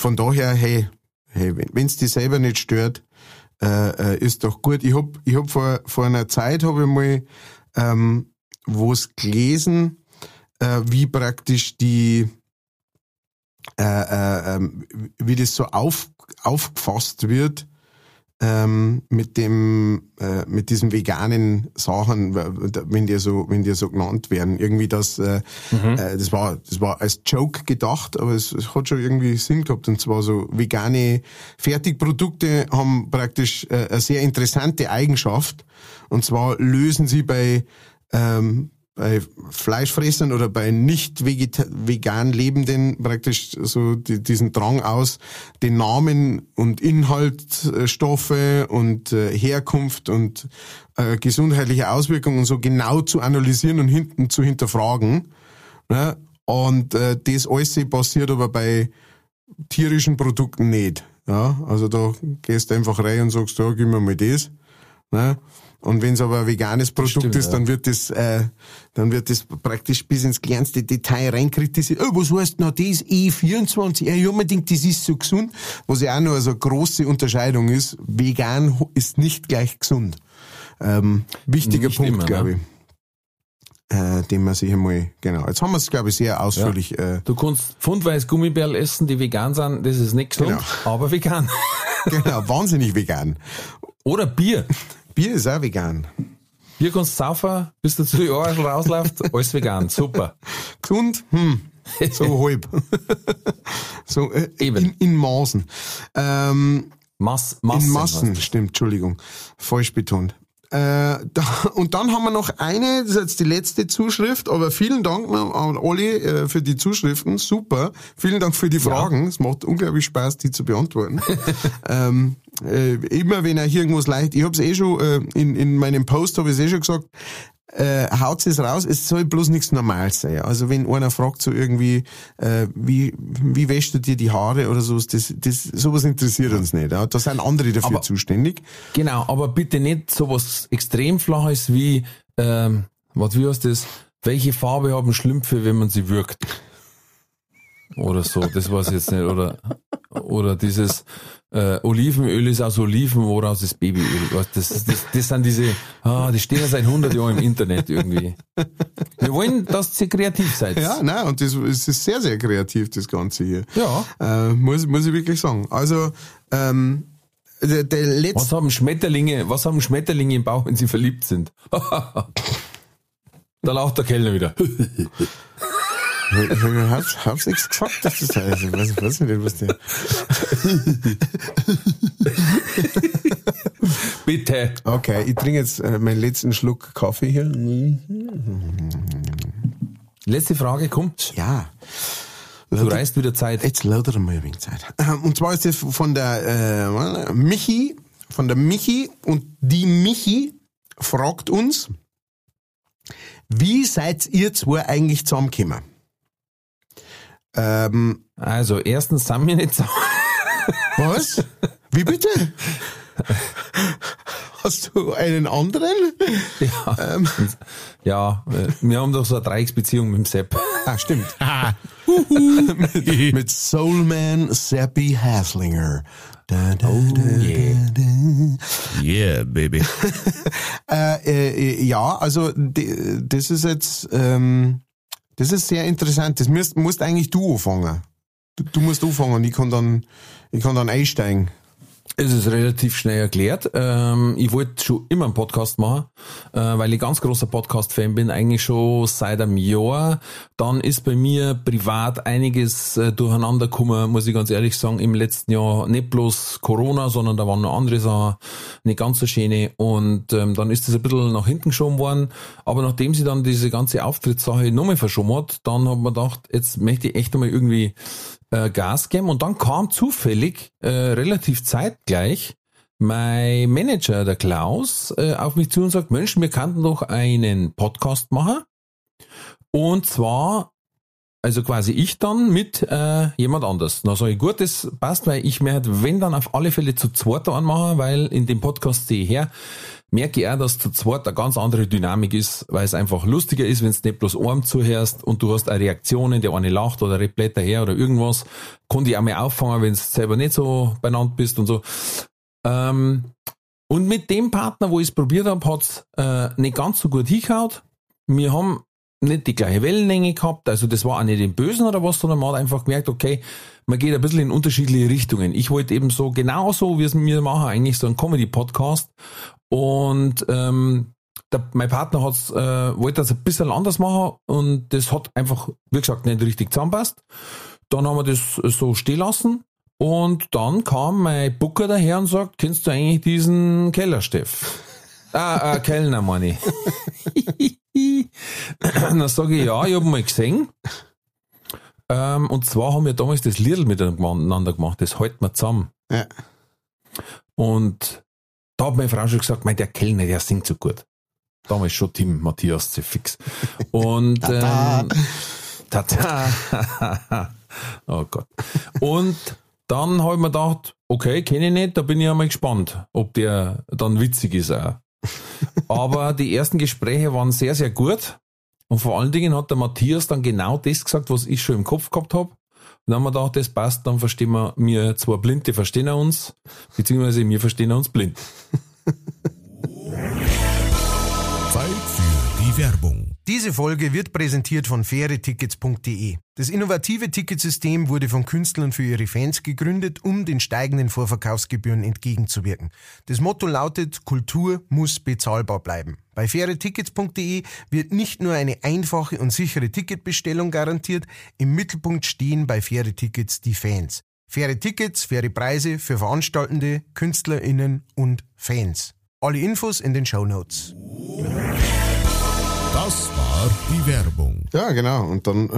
von daher, hey, wenn's dich selber nicht stört, ist doch gut. Ich hab vor einer Zeit habe ich mal wo's gelesen, wie praktisch die wie das so aufgefasst wird mit diesen veganen Sachen, wenn die so genannt werden, irgendwie das war als Joke gedacht, aber es hat schon irgendwie Sinn gehabt, und zwar so vegane Fertigprodukte haben praktisch eine sehr interessante Eigenschaft, und zwar lösen sie bei Fleischfressern oder bei nicht vegan Lebenden praktisch so diesen Drang aus, den Namen und Inhaltsstoffe und Herkunft und gesundheitliche Auswirkungen und so genau zu analysieren und hinten zu hinterfragen. Ne? Und das alles passiert aber bei tierischen Produkten nicht. Ja? Also da gehst du einfach rein und sagst, ja, gib mir mal das. Ne? Und wenn es aber ein veganes Produkt ist, dann wird das, praktisch bis ins kleinste Detail reinkritisiert. Was heißt noch das? E24? Ja, man denkt, das ist so gesund. Was ja auch noch so eine große Unterscheidung ist. Vegan ist nicht gleich gesund. Wichtiger Punkt, glaube ich. Den man sich einmal, genau. Jetzt haben wir es, glaube ich, sehr ausführlich. Ja. Du kannst pfundweise Gummibärl essen, die vegan sind. Das ist nicht gesund, aber vegan. Genau, wahnsinnig vegan. Oder Bier. Bier ist auch vegan. Bier kannst du saufen, bis der zu Jahren rausläuft, alles vegan, super. Gesund? So halb. So, eben. In Maßen. In Massen, stimmt, Entschuldigung. Falsch betont. Und dann haben wir noch eine, das ist jetzt die letzte Zuschrift, aber vielen Dank an alle für die Zuschriften, super. Vielen Dank für die Fragen, es macht unglaublich Spaß, die zu beantworten. Immer wenn er hier irgendwas leicht, ich hab's eh schon, in meinem Post habe ich es eh schon gesagt, haut es raus, es soll bloß nichts Normales sein. Also wenn einer fragt so irgendwie, wie wäschst du dir die Haare oder sowas, sowas interessiert uns nicht. Ja. Da sind andere dafür zuständig. Genau, aber bitte nicht sowas extrem Flaches wie, wie heißt das, welche Farbe haben Schlümpfe, wenn man sie würgt? Oder so, das weiß ich jetzt nicht. Oder dieses Olivenöl ist aus Oliven, woraus ist Babyöl. Weißt, das sind diese, die stehen seit 100 Jahren im Internet irgendwie. Wir wollen, dass ihr kreativ seid. Ja, nein, und es ist sehr, sehr kreativ, das Ganze hier. Ja. Muss ich wirklich sagen. Also, der letzte... Was haben Schmetterlinge im Bauch, wenn sie verliebt sind? Da lacht der Kellner wieder. Hab's nichts gesagt, das ist alles. Ich weiß nicht, was der. Bitte. Okay, ich trinke jetzt meinen letzten Schluck Kaffee hier. Letzte Frage kommt. Ja. Du reißt wieder Zeit. Jetzt lauter mal ein wenig Zeit. Und zwar ist das von der Michi, und die Michi fragt uns, wie seid ihr zwei eigentlich zusammengekommen? Also, erstens sind wir nicht zusammen. Was? Wie bitte? Hast du einen anderen? Ja, ja, wir haben doch so eine Dreiecksbeziehung mit dem Sepp. Ah, stimmt. Mit Soulman Seppi Haslinger. Da, da, oh, da, yeah. Da, da. Yeah, baby. Ja, also das ist jetzt, das ist sehr interessant. Das musst eigentlich du anfangen. Du musst anfangen, ich kann dann einsteigen. Es ist relativ schnell erklärt. Ich wollte schon immer einen Podcast machen, weil ich ganz großer Podcast-Fan bin, eigentlich schon seit einem Jahr. Dann ist bei mir privat einiges durcheinander gekommen, muss ich ganz ehrlich sagen, im letzten Jahr. Nicht bloß Corona, sondern da waren noch andere Sachen, nicht ganz so schöne. Und dann ist das ein bisschen nach hinten geschoben worden. Aber nachdem sie dann diese ganze Auftrittssache nochmal verschoben hat, dann hat man gedacht, jetzt möchte ich echt nochmal irgendwie Gas geben. Und dann kam zufällig, relativ zeitgleich, mein Manager, der Klaus, auf mich zu und sagt, Mensch, wir könnten doch einen Podcast machen. Und zwar, also quasi ich dann mit jemand anders. Na, sage ich, gut, das passt, weil ich möchte, wenn dann auf alle Fälle zu zweit anmachen, weil in dem Podcast sehe ich her, merke ich auch, dass zu zweit eine ganz andere Dynamik ist, weil es einfach lustiger ist, wenn du nicht bloß einem zuhörst und du hast auch Reaktionen, der eine lacht oder blättert her oder irgendwas. Kann ich auch mal auffangen, wenn du selber nicht so benannt bist und so. Und mit dem Partner, wo ich es probiert habe, hat es nicht ganz so gut hingehaut. Wir haben nicht die gleiche Wellenlänge gehabt, also das war auch nicht im Bösen oder was, sondern man hat einfach gemerkt, okay, man geht ein bisschen in unterschiedliche Richtungen. Ich wollte eben so, genauso wie es mir machen, eigentlich so einen Comedy-Podcast. Und mein Partner wollte das ein bisschen anders machen und das hat einfach, wie gesagt, nicht richtig zusammenpasst. Dann haben wir das so stehen lassen und dann kam mein Booker daher und sagt, kennst du eigentlich diesen Kellersteff? Kellner, meine ich. Dann sage ich, ja, ich habe mal gesehen. Und zwar haben wir damals das Liedl miteinander gemacht, das halten wir zusammen. Ja. Und da hat meine Frau schon gesagt, mein, der Kellner, der singt so gut. Damals schon Tim Matthias zu fix. Und tata. Oh Gott. Und dann habe ich mir gedacht, okay, kenne ich nicht, da bin ich einmal gespannt, ob der dann witzig ist auch. Aber die ersten Gespräche waren sehr, sehr gut. Und vor allen Dingen hat der Matthias dann genau das gesagt, was ich schon im Kopf gehabt habe. Und dann haben wir gedacht, das passt, dann verstehen wir zwei Blinde verstehen uns, beziehungsweise wir verstehen uns blind. Zeit für die Werbung. Diese Folge wird präsentiert von fairetickets.de. Das innovative Ticketsystem wurde von Künstlern für ihre Fans gegründet, um den steigenden Vorverkaufsgebühren entgegenzuwirken. Das Motto lautet, Kultur muss bezahlbar bleiben. Bei fairetickets.de wird nicht nur eine einfache und sichere Ticketbestellung garantiert, im Mittelpunkt stehen bei Faire Tickets die Fans. Faire Tickets, faire Preise für Veranstaltende, KünstlerInnen und Fans. Alle Infos in den Shownotes. Das war die Werbung. Ja, genau. Und dann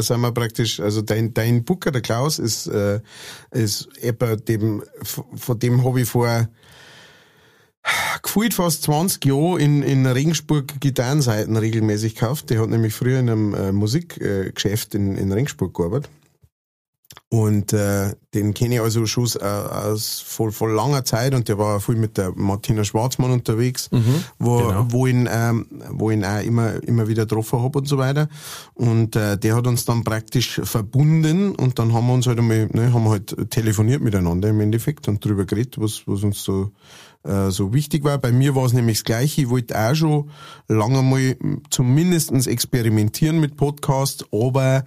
sind wir praktisch, also dein Booker, der Klaus, ist jemand, von dem habe ich vor gefühlt fast 20 Jahre in Regensburg Gitarrenseiten regelmäßig gekauft. Der hat nämlich früher in einem Musikgeschäft in Regensburg gearbeitet. Und den kenne ich also schon aus voll langer Zeit und der war viel mit der Martina Schwarzmann unterwegs, wo ihn auch immer wieder getroffen habe und so weiter. Und der hat uns dann praktisch verbunden und dann haben wir uns halt einmal, telefoniert miteinander im Endeffekt und drüber geredet, was uns so wichtig war. Bei mir war es nämlich das Gleiche. Ich wollte auch schon lange mal zumindest experimentieren mit Podcast, aber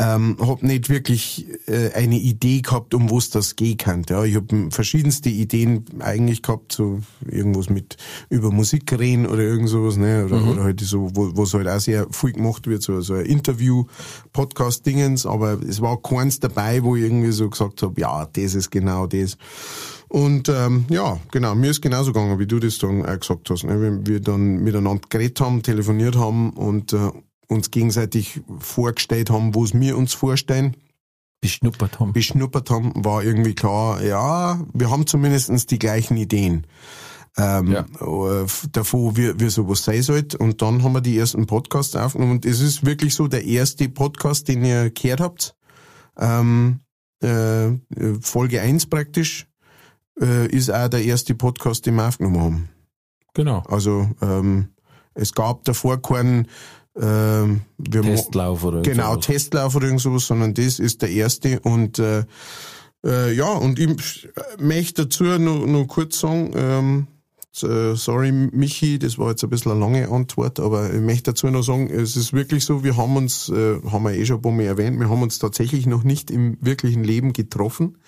habe nicht wirklich eine Idee gehabt, um was das gehen kann. Ja, ich habe verschiedenste Ideen eigentlich gehabt, so irgendwas mit über Musik reden oder irgend sowas, ne? Oder halt so, was halt auch sehr viel gemacht wird, so ein Interview-Podcast-Dingens, aber es war keins dabei, wo ich irgendwie so gesagt habe, ja, das ist genau das. Und ja, genau, mir ist genauso gegangen, wie du das dann auch gesagt hast, ne? Wenn wir dann miteinander geredet haben, telefoniert haben und uns gegenseitig vorgestellt haben, was wir uns vorstellen. Beschnuppert haben, war irgendwie klar, ja, wir haben zumindest die gleichen Ideen. Davon, wie sowas sein sollte. Und dann haben wir die ersten Podcasts aufgenommen. Und es ist wirklich so der erste Podcast, den ihr gehört habt. Folge 1 praktisch ist auch der erste Podcast, den wir aufgenommen haben. Genau. Also es gab davor keinen Testlauf oder genau, sowas. Testlauf oder irgend sowas, sondern das ist der erste. Und und ich möchte dazu nur kurz sagen, sorry Michi, das war jetzt ein bisschen eine lange Antwort, aber ich möchte dazu noch sagen, es ist wirklich so, wir haben uns, haben wir eh schon ein paar Mal erwähnt, wir haben uns tatsächlich noch nicht im wirklichen Leben getroffen.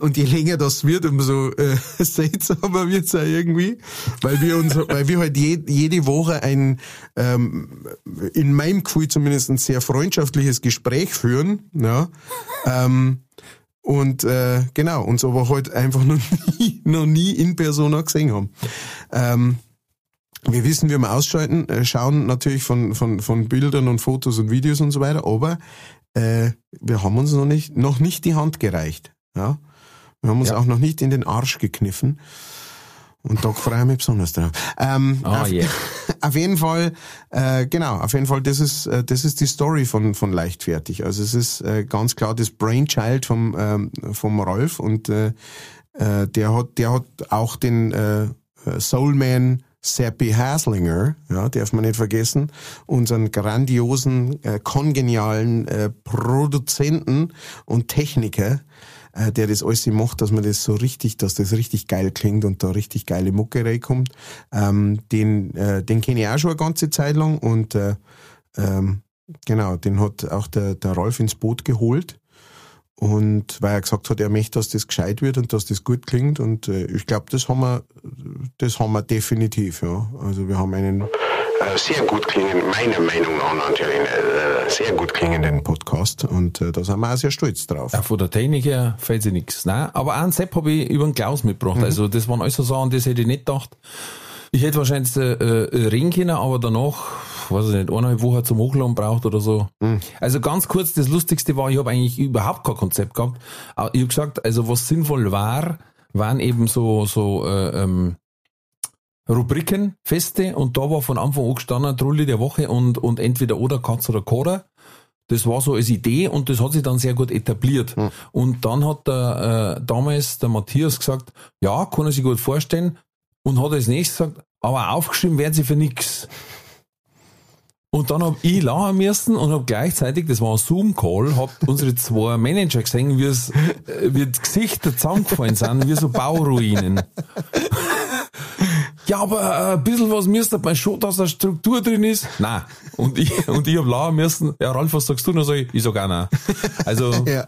Und je länger das wird, umso seltsamer wird's ja irgendwie, weil wir halt jede Woche ein, in meinem Gefühl zumindest ein sehr freundschaftliches Gespräch führen, ja, genau, uns aber halt einfach noch nie in Persona gesehen haben. Wir wissen, wie wir ausschalten, schauen natürlich von Bildern und Fotos und Videos und so weiter, aber wir haben uns noch nicht die Hand gereicht. Ja? Wir haben uns auch noch nicht in den Arsch gekniffen. Und da freue ich mich besonders drauf. Auf jeden Fall, das ist die Story von Leichtfertig. Also es ist ganz klar das Brainchild vom Ralf und der hat auch den Soulman Seppi Haslinger, ja, darf man nicht vergessen, unseren grandiosen, kongenialen Produzenten und Techniker, der das alles macht, dass man das so richtig, dass das richtig geil klingt und da richtig geile Mucke reinkommt. Den kenne ich auch schon eine ganze Zeit lang und den hat auch der Ralf ins Boot geholt. Und weil er gesagt hat, er möchte, dass das gescheit wird und dass das gut klingt. Und ich glaube, das haben wir definitiv, ja. Also wir haben einen sehr gut klingenden, meiner Meinung nach natürlich, sehr gut klingenden Podcast. Und da sind wir auch sehr stolz drauf. Ja, von der Technik her fällt sich nichts. Nein, aber einen Sepp habe ich über den Klaus mitgebracht. Mhm. Also das waren alles so Sachen, das hätte ich nicht gedacht. Ich hätte wahrscheinlich reden können, aber danach, weiß ich nicht, 1,5 Wochen zum Hochladen braucht oder so. Mhm. Also ganz kurz, das Lustigste war, ich habe eigentlich überhaupt kein Konzept gehabt. Ich habe gesagt, also was sinnvoll war, waren eben so Rubriken, Feste, und da war von Anfang an gestanden, Trulli der Woche und entweder oder, Katz oder Koda. Das war so als Idee und das hat sich dann sehr gut etabliert. Mhm. Und dann hat damals der Matthias gesagt, ja, kann er sich gut vorstellen, und hat als nächstes gesagt, aber aufgeschrieben werden sie für nix. Und dann habe ich lachen müssen und habe gleichzeitig, das war ein Zoom-Call, habe unsere zwei Manager gesehen, wie die Gesichter zusammengefallen sind, wie so Bauruinen. Ja, aber ein bisschen was müsste man schon, dass da Struktur drin ist. Nein. Und ich habe lachen müssen, ja Ralf, was sagst du? Dann sage ich, ich sage auch nein. Also, ja.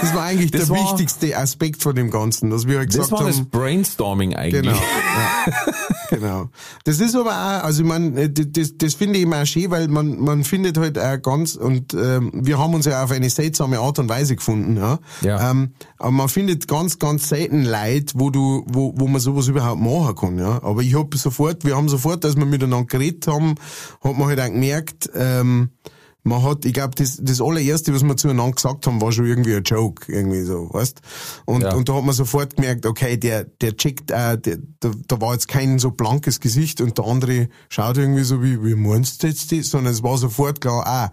Das war eigentlich der wichtigste Aspekt von dem Ganzen, dass wir halt gesagt haben. Das war das Brainstorming eigentlich. Genau. Ja. Genau. Das ist aber auch, also ich meine, das finde ich immer auch schön, weil man findet halt auch ganz, und wir haben uns ja auf eine seltsame Art und Weise gefunden, ja. Ja. Aber man findet ganz, ganz selten Leute, wo man sowas überhaupt machen kann, ja. Aber ich habe wir haben sofort, als wir miteinander geredet haben, hat man halt auch gemerkt, ich glaube, das allererste, was wir zueinander gesagt haben, war schon irgendwie ein Joke, irgendwie so, weißt? Und da hat man sofort gemerkt, okay, der checkt auch, da war jetzt kein so blankes Gesicht und der andere schaut irgendwie so, wie meinst du jetzt das? Sondern es war sofort klar,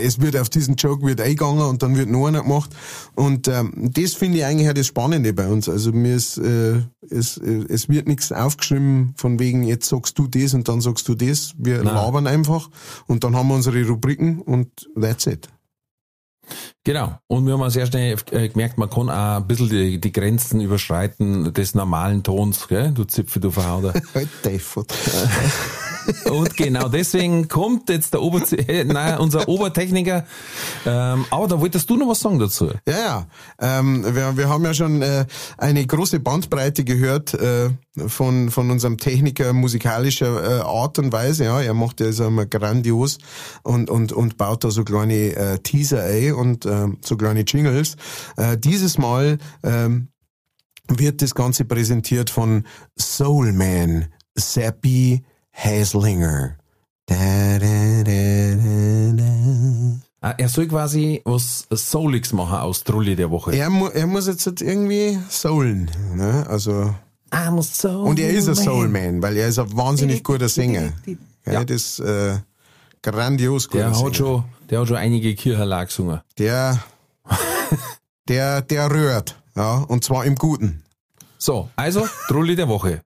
es wird auf diesen Joke eingegangen und dann wird noch einer gemacht. Und das finde ich eigentlich auch das Spannende bei uns. Also mir ist es wird nichts aufgeschrieben von wegen, jetzt sagst du das und dann sagst du das. Wir labern einfach und dann haben wir unsere Rubriken und that's it. Genau. Und wir haben auch sehr schnell gemerkt, man kann auch ein bisschen die Grenzen überschreiten des normalen Tons, gell? Du Zipfel, du Verhauder. Halt Teufert. Und genau deswegen kommt jetzt unser Obertechniker. Aber da wolltest du noch was sagen dazu. Ja. Wir haben ja schon eine große Bandbreite gehört von unserem Techniker musikalischer Art und Weise. Ja, er macht das immer grandios und baut da so kleine Teaser ein und so kleine Jingles. Dieses Mal wird das Ganze präsentiert von Soulman Seppi Haslinger. Da, Er soll quasi was Souliges machen aus Trulli der Woche. Er muss jetzt irgendwie soulen, ne? Also. Und er ist ein Soulman, weil er ist ein wahnsinnig guter Sänger. Ja. Das grandios guter Sänger. Der hat schon einige Kircherl gesungen. Der rührt, ja, und zwar im Guten. So, also Trulli der Woche.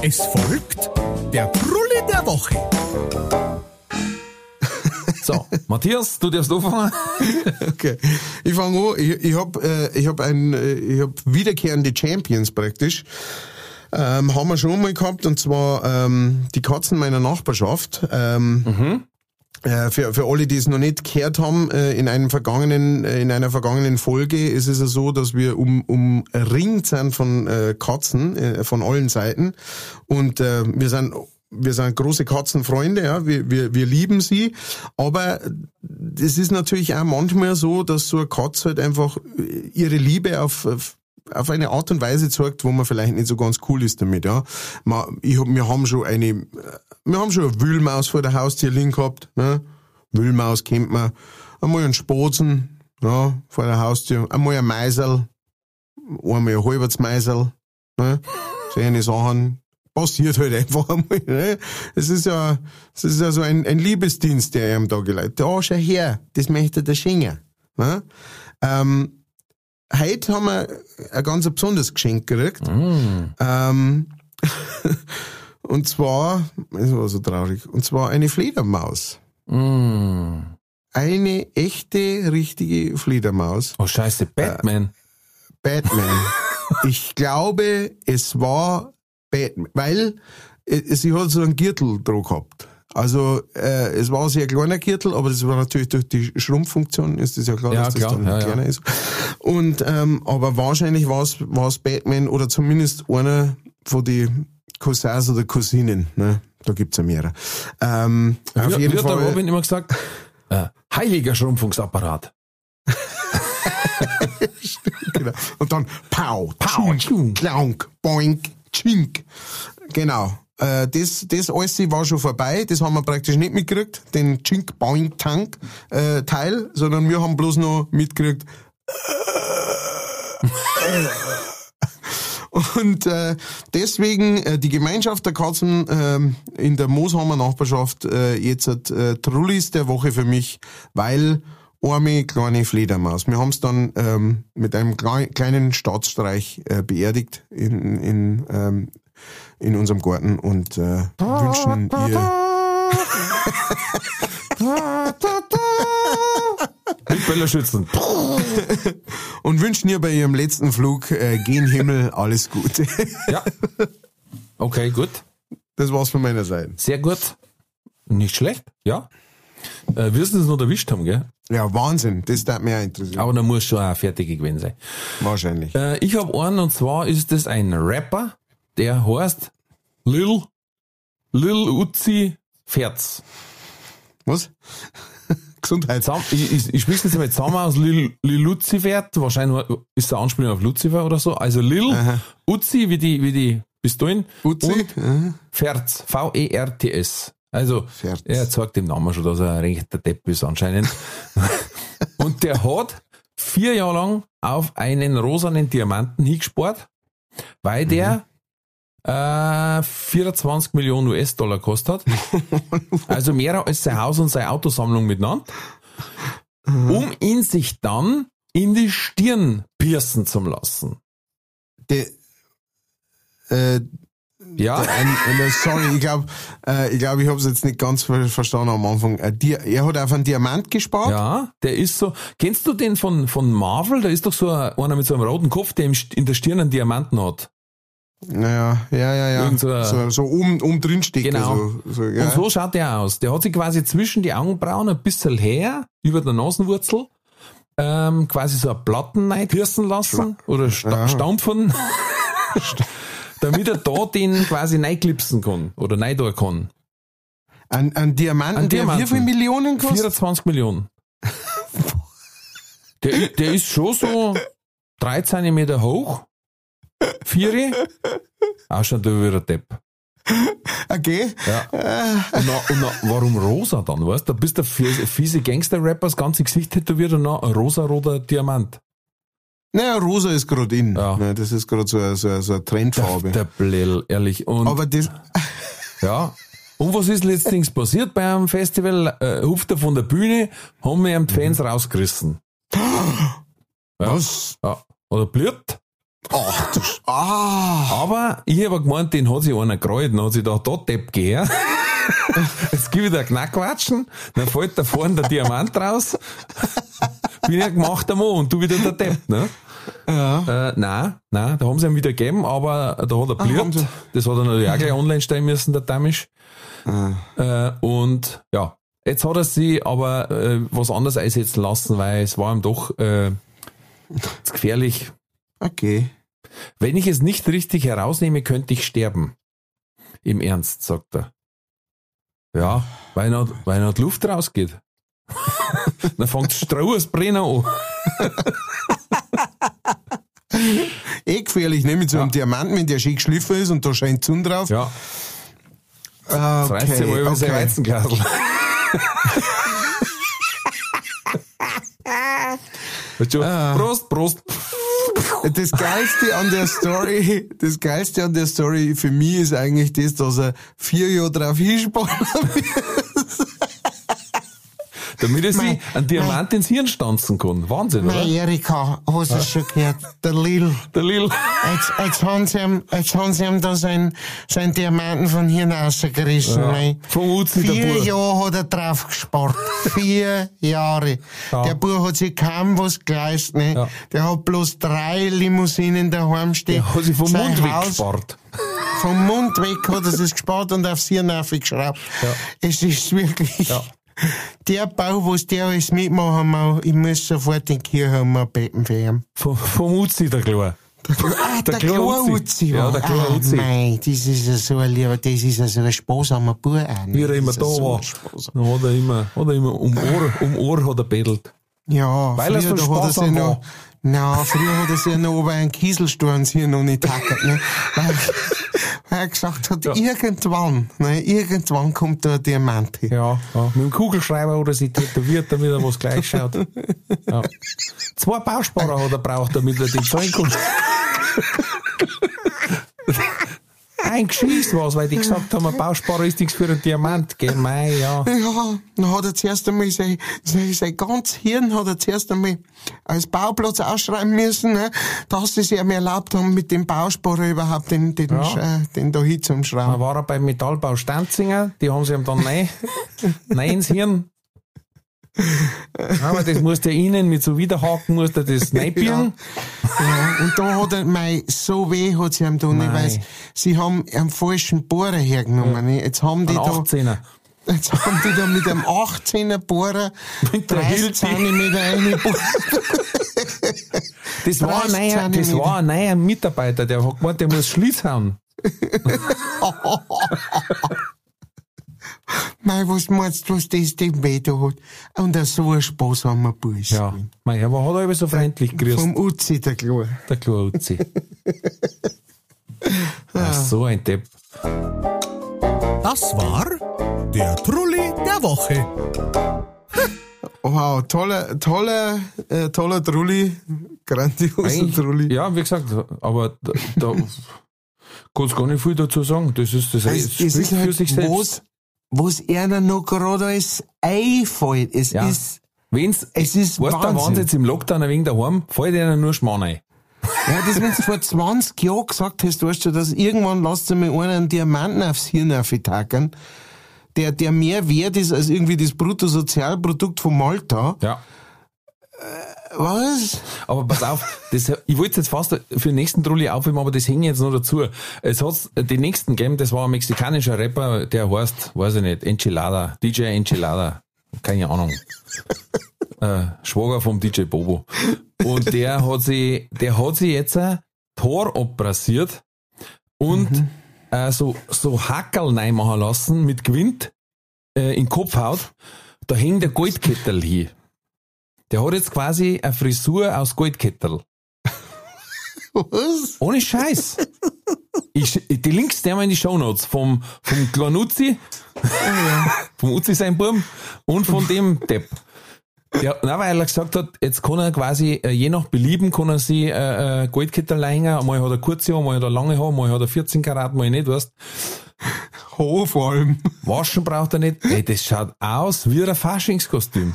Es folgt der Trulli der Woche. So, Matthias, du darfst anfangen. Okay, ich fange an. Ich hab wiederkehrende Champions praktisch. Haben wir schon mal gehabt, und zwar die Katzen meiner Nachbarschaft. Für alle, die es noch nicht gehört haben, in einer vergangenen Folge ist es ja so, dass wir umringt sind von Katzen, von allen Seiten, und wir sind große Katzenfreunde, ja, wir lieben sie, aber es ist natürlich auch manchmal so, dass so eine Katze halt einfach ihre Liebe auf eine Art und Weise zeigt, wo man vielleicht nicht so ganz cool ist damit, ja. Wir haben schon eine Wühlmaus vor der Haustür liegen gehabt, ne? Wühlmaus kennt man. Einmal einen Spatzen, ja, vor der Haustür. Einmal ein Meiserl. Einmal ein halbes Meiserl, ne? So eine Sachen. Passiert halt einfach einmal, ne? Es ist ja so ein Liebesdienst, der einem da geleitet. Ja, schau her, das möchte der Schenker, ne? Heute haben wir ein ganz besonderes Geschenk gekriegt. Und zwar, das war so traurig, und zwar eine Fledermaus. Mm. Eine echte, richtige Fledermaus. Oh scheiße, Batman. Batman. Ich glaube, es war Batman, weil sie hat so einen Gürtel dran gehabt. Also es war ein sehr kleiner Gürtel, aber das war natürlich durch die Schrumpffunktion, ist das ja klar, ja, dass klar, das dann kleiner ist. Und aber wahrscheinlich war es Batman oder zumindest einer von den Cousins oder Cousinen, ne? Da gibt's ja mehrere. Auf jeden Fall. Wie hat der Robin immer gesagt? Heiliger Schrumpfungsapparat. Genau. Und dann pow, pow, klank, boink, chink. Genau. Das alles war schon vorbei, das haben wir praktisch nicht mitgekriegt, den Chink-Boing-Tank-Teil, sondern wir haben bloß noch mitgekriegt. Und deswegen die Gemeinschaft der Katzen in der Moosheimer Nachbarschaft jetzt Trullis der Woche für mich, weil arme kleine Fledermaus. Wir haben es dann mit einem kleinen Staatsstreich beerdigt in unserem Garten und wünschen ihr mit Böllerschützen und wünschen ihr bei ihrem letzten Flug gen Himmel alles Gute. Ja. Okay, gut. Das war's von meiner Seite. Sehr gut. Nicht schlecht, ja. Wir sind es noch erwischt haben, gell? Ja, Wahnsinn, das darf mich auch interessieren. Aber da muss schon auch fertig gewesen sein. Wahrscheinlich. Ich habe einen, und zwar ist das ein Rapper, der heißt Lil Uzi Vert. Was? Gesundheit. Ich spreche jetzt einmal zusammen aus. Lil Uzi Vert. Wahrscheinlich ist der Anspielung auf Lucifer oder so. Also Lil, aha. Uzi, wie die Pistolen. Uzi. Und Verts. V-E-R-T-S. Also, Verts. Er zeigt dem Namen schon, dass er ein rechter Depp ist anscheinend. Und der hat 4 Jahre lang auf einen rosanen Diamanten hingespart, weil der 24 Millionen US-Dollar kostet. Also mehr als sein Haus und seine Autosammlung miteinander. Um ihn sich dann in die Stirn piercen zu lassen. Ja. Sorry, ich glaube, ich habe es jetzt nicht ganz verstanden am Anfang. Er hat auf einen Diamant gespart. Ja, der ist so. Kennst du den von Marvel? Da ist doch so einer mit so einem roten Kopf, der in der Stirn einen Diamanten hat. Naja, ja. Irgendso so oben drin steckt. Genau. So, ja. Und so schaut der aus. Der hat sich quasi zwischen die Augenbrauen ein bisschen her, über der Nasenwurzel, quasi so eine Platten reinpiercen lassen oder stampfen. Damit er da den quasi reinklipsen kann oder reintun kann. An Diamanten, der wie viel Millionen kostet? 24 Millionen. der ist schon so 3 Zentimeter hoch. 4. Auch schon da wieder Depp. Okay. Ja. Und warum rosa dann, weißt du? Da bist der fiese Gangster-Rapper, das ganze Gesicht tätowiert und noch ein rosa-roter Diamant. Naja, rosa ist gerade in. Ja. Naja, das ist gerade so eine Trendfarbe. Der Blell, ehrlich. Aber das... Ja. Und was ist letztens passiert bei einem Festival? Hupft er von der Bühne, haben wir ihm die Fans rausgerissen. Ja. Was? Ja. Oder blöd? Ach, aber ich habe gemeint, den hat sich einer gereut, dann hat sich gedacht, da Depp geh. Jetzt gebe ich da Knackwatschen, dann fällt da vorne der Diamant raus. Bin ja gemacht einmal und du wieder der Depp, ne? Ja. Nein, da haben sie ihn wieder gegeben, aber da hat er blöd. Das hat er natürlich auch gleich online stellen müssen, der Damisch. Ja. Und ja, jetzt hat er sie aber was anderes einsetzen lassen, weil es war ihm doch gefährlich. Okay. Wenn ich es nicht richtig herausnehme, könnte ich sterben. Im Ernst, sagt er. Ja, weil noch die Luft rausgeht. Dann fängt Straußbrenner an. Gefährlich, ne? Mit so einem Diamanten, wenn der schön geschliffen ist und da scheint Sonne drauf. Ja. Das reißt ja mal über sein Weizenkastel. Prost. Das Geilste an der Story für mich ist eigentlich das, dass er 4 Jahre drauf hinsparen ist. Damit er sich einen Diamant ins Hirn stanzen kann. Wahnsinn, oder? Erika, hast du es schon gehört? Der Lil. Jetzt haben sie ihm da seinen Diamanten von Hirn rausgerissen. Ja. Vom Uzi, der Bub. 4 Jahre hat er drauf gespart. 4 Jahre. Ja. Der Bub hat sich kaum was geleistet. Ne? Ja. Der hat bloß 3 Limousinen daheim stehen. Der hat sich vom Mund weggespart. Vom Mund weg hat er sich gespart und aufs Hirn aufgeschraubt. Ja. Es ist wirklich... Ja. Der Bau, was der alles mitmachen muss, ich muss sofort in die Kirche mal beten für ihn. Vom Uzi, der Kleine. Der Kleine Uzi. Ja, der Kleine Uzi. Nein, das ist ja so ein lieber, das ist ja so ein sparsamer Bub. Wie er immer da war. Dann hat er immer um Ohr hat er bedelt. Ja, weil er so sparsam war. Nein, früher hat er sich ja noch über einen Kieselsteins hier noch nicht tackert, ne? Weil er gesagt hat, irgendwann kommt da ein Diamant hin. Ja, mit dem Kugelschreiber oder sie tätowiert, damit er was gleich schaut. Ja. 2 Bausparer hat er braucht, damit er die Zahlen kommt. Ein Geschiss was, weil die gesagt haben, ein Bausparer ist nichts für einen Diamant, gell, mei, ja. Ja, dann hat er zuerst einmal sein ganzes Hirn hat er zuerst einmal als Bauplatz ausschreiben müssen, ne, dass sie es ihm erlaubt haben, mit dem Bausparer überhaupt den da hinzuschrauben. Da war er beim Metallbau Stanzinger, die haben sie ihm dann nein ins Hirn. Aber das musst du innen mit so Widerhaken, musst du das reinbiegen. Ja, und da hat er, so weh hat sie ihm da nicht, weil sie haben einen falschen Bohrer hergenommen. Ja. Jetzt haben die da 18er. Jetzt haben die da mit einem 18er Bohrer 30 Zentimeter reingebohrt. Das war ein neuer Mitarbeiter, der hat gemeint, der muss Schlitz hauen. Mei, was meinst du, was das dem weh da hat? Und so ein Spaß haben wir Burschen. Ja, mei, aber hat er eben so freundlich grüßt. Vom Uzi, der Kleine. Der Kleine Uzi. Ach, so ein Depp. Das war der Trulli der Woche. Wow, toller Trulli. Grandioser Trulli. Ja, wie gesagt, aber da kannst gar nicht viel dazu sagen. Das ist das spricht für sich selbst. Was einer noch gerade alles einfällt. Es ist Wahnsinn. Weißt du, da waren sie jetzt im Lockdown ein wenig daheim, fällt einer nur Schmarrn ein. Ja, das, wenn du vor 20 Jahren gesagt hast, weißt du, dass irgendwann lasst ihr mal einen Diamanten aufs Hirn auftackern, der mehr wert ist als irgendwie das Bruttosozialprodukt von Malta. Ja. Was? Aber pass auf, das, ich wollte jetzt fast für den nächsten Trulli aufheben, aber das hänge jetzt noch dazu. Es hat's den nächsten gegeben, das war ein mexikanischer Rapper, der heißt, weiß ich nicht, Enchilada, DJ Enchilada. Keine Ahnung. Schwager vom DJ Bobo. Und der hat sich jetzt ein Tor abrasiert und so Hackerl reinmachen lassen mit Gwind in Kopfhaut. Da hängt der Goldkettel hin. Der hat jetzt quasi eine Frisur aus Goldkettel. Was? Ohne Scheiß. Die Links stellen wir in die Shownotes vom kleinen Uzi, vom Uzi sein Burm und von dem Depp. Ja, nein, weil er gesagt hat, jetzt kann er quasi, je nach Belieben, kann er sich Goldkettel leihen. Einmal hat er kurze Haare, einmal hat er lange Haare, einmal hat er 14 Karat, einmal nicht, weißt du. Haare vor allem. Waschen braucht er nicht. Ey, das schaut aus wie ein Faschingskostüm.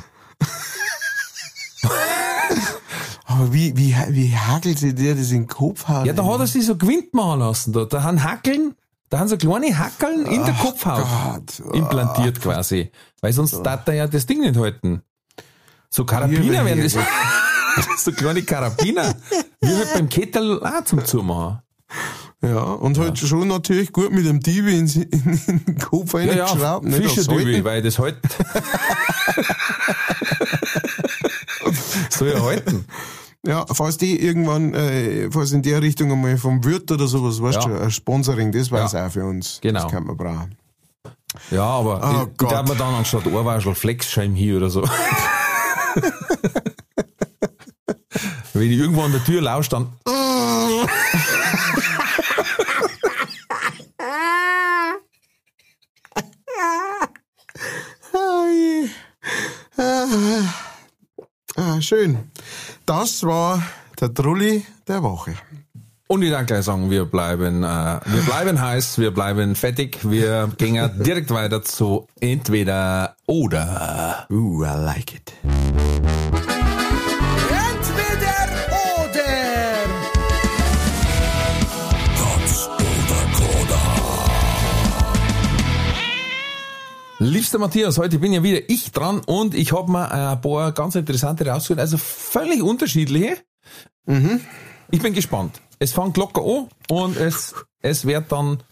Aber wie hackelt sich der das in den Kopfhaut? Ja, da hat er sich so gewinnt machen lassen. Da haben Hackeln, da haben so kleine Hackeln in der Kopfhaut implantiert quasi. Weil sonst darf er ja das Ding nicht halten. So Karabiner werden das. So kleine Karabiner. Wie halt beim Kettel auch zum Zumachen. Ja, und halt schon natürlich gut mit dem Dibi in den Kopf reingeschraubt. Ja, Fischer-Dibi, weil das halt... soll ja halten. Ja, falls die irgendwann, falls in der Richtung einmal vom Wirt oder sowas, weißt du, ein Sponsoring, das war es auch für uns. Genau. Das kann man brauchen. Ja, aber ich darf mir dann anstatt Ohrwaschel Flexscheiben hier oder so. Wenn ich irgendwo an der Tür lausche, dann... Ah, schön. Das war der Trulli der Woche. Und ich darf gleich sagen, wir bleiben heiß, wir bleiben fettig, wir gehen direkt weiter zu Entweder oder. Ooh, I like it. Entweder oder. Katz oder Koda. Liebster Matthias, heute bin ja wieder ich dran und ich habe mir ein paar ganz interessante rausgeholt, also völlig unterschiedliche. Mhm. Ich bin gespannt. Es fängt locker an und es wird dann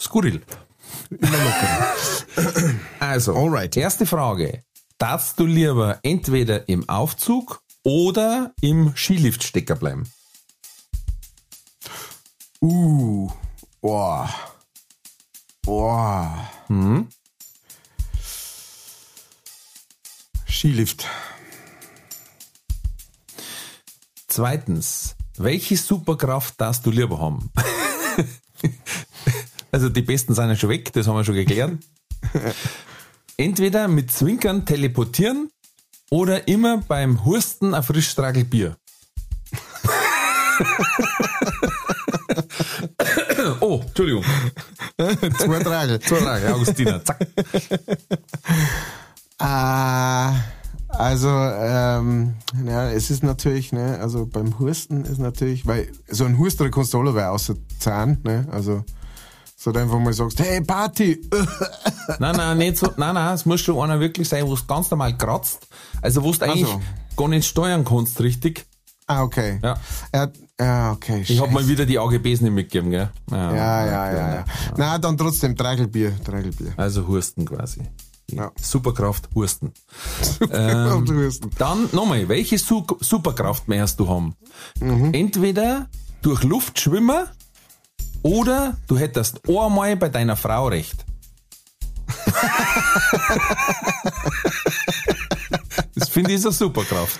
skurril. Also, alright. Erste Frage. Darfst du lieber entweder im Aufzug oder im Skilift stecken bleiben? Boah. Boah. Hm? Skilift. Zweitens. Welche Superkraft darfst du lieber haben? Also die Besten sind ja schon weg, das haben wir schon geklärt. Entweder mit Zwinkern teleportieren oder immer beim Husten ein Frischstragel Bier. Oh, Entschuldigung. Zwei Tragel, Augustina, zack. Also, ja, es ist natürlich, ne, also beim Husten ist natürlich, weil so ein Huster kannst du allerweil außer Zahn, ne, also, so dann einfach mal sagst, hey, Party! Nein, nicht so, nein, es muss schon einer wirklich sein, wo es ganz normal kratzt, also wo es eigentlich gar nicht steuern kannst, richtig. Ah, okay. Ja. Okay, ich habe mal wieder die AGBs nicht mitgegeben, gell? Ja. Na, dann trotzdem, Tragelbier. Also Husten quasi. Ja. Superkraft, Husten. Dann nochmal, welche Superkraft möchtest du haben? Mhm. Entweder durch Luft schwimmen oder du hättest einmal bei deiner Frau recht. Das finde ich so Superkraft.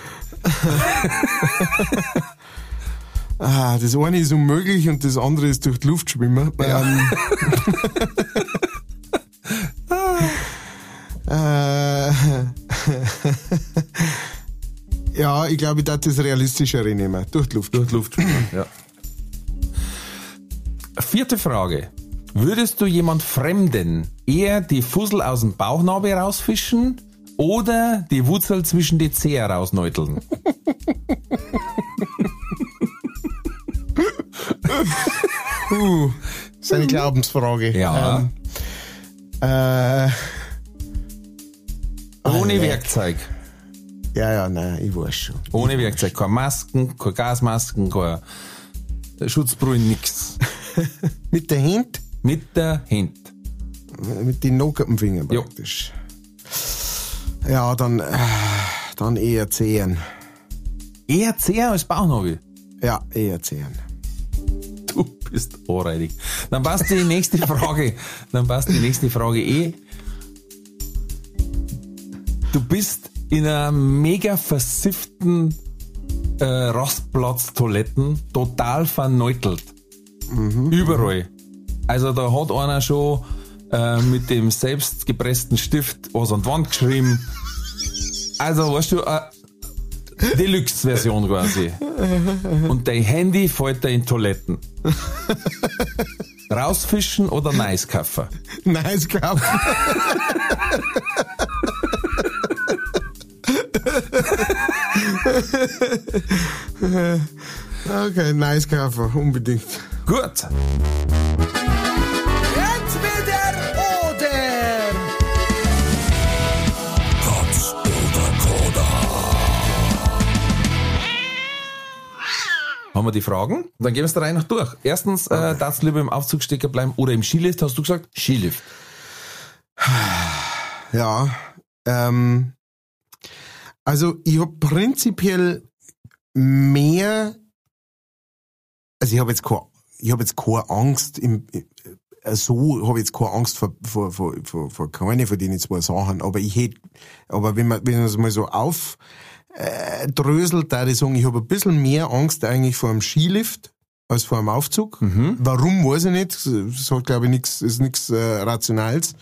Das eine ist unmöglich und das andere ist durch die Luft schwimmen. Ja. Ja, ich glaube, ich darf das realistischere nehmen. Durch Luft. Ja. Vierte Frage. Würdest du jemand Fremden eher die Fussel aus dem Bauchnabel rausfischen oder die Wurzel zwischen die Zehen rausneuteln? Das ist eine Glaubensfrage. Ja. Ohne Werkzeug. Ja, ja, nein, ich weiß schon. Ohne Werkzeug, keine Masken, keine Gasmasken, keine Schutzbrillen, nix. Mit der Hand? Mit der Hand. Mit den nackten Fingern praktisch. Ja, ja, dann eher Zehen. Eher Zehen als Bauchnabel? Ja, eher Zehen. Du bist ohrreidig. Dann passt die nächste Frage. Du bist in einer mega versifften Rastplatz-Toiletten total verneutelt. Mhm. Überall. Also da hat einer schon mit dem selbstgepressten Stift was an die Wand geschrieben. Also weißt du, Deluxe-Version quasi. Und dein Handy fällt da in Toiletten. Rausfischen oder Nice kaufen? Nice kaufen. Okay, Nice kaufen, unbedingt. Gut. Entweder oder. Katz oder Koda. Haben wir die Fragen? Dann gehen wir es der Reihe nach durch. Erstens, darfst du lieber im Aufzug stecken bleiben oder im Skilift? Hast du gesagt? Skilift. Ja. Also ich habe prinzipiell mehr, also ich habe jetzt keine Angst, vor keine von den zwei Sachen, aber wenn man es mal so aufdröselt, da ich sagen, ich habe ein bisschen mehr Angst eigentlich vor einem Skilift als vor einem Aufzug. Mhm. Warum, weiß ich nicht. Das hat, glaube ich, nichts Rationales.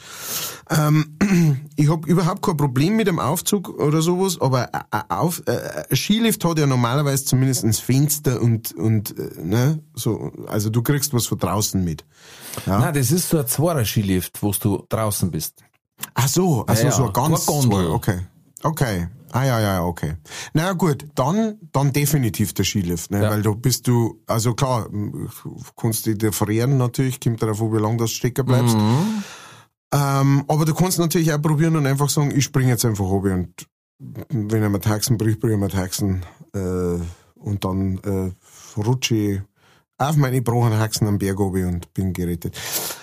Ich habe überhaupt kein Problem mit einem Aufzug oder sowas, aber ein Skilift hat ja normalerweise zumindest ein Fenster und ne, so, also du kriegst was von draußen mit. Ja. Nein, das ist so ein Zweier Skilift, wo du draußen bist. Ach so, ja. So ein ganz Gondel. Okay. Ja, okay. Na gut, dann definitiv der Skilift, ne? Ja. Weil da bist du, also klar, kannst dich da frieren natürlich, kommt darauf an, wie lange du stecken bleibst. Mhm. Aber du kannst natürlich auch probieren und einfach sagen, ich springe jetzt einfach runter und wenn ich mir Taxen bringe ich mir Taxen und dann rutsche ich auf meine Brochenhaxen am Berg runter und bin gerettet.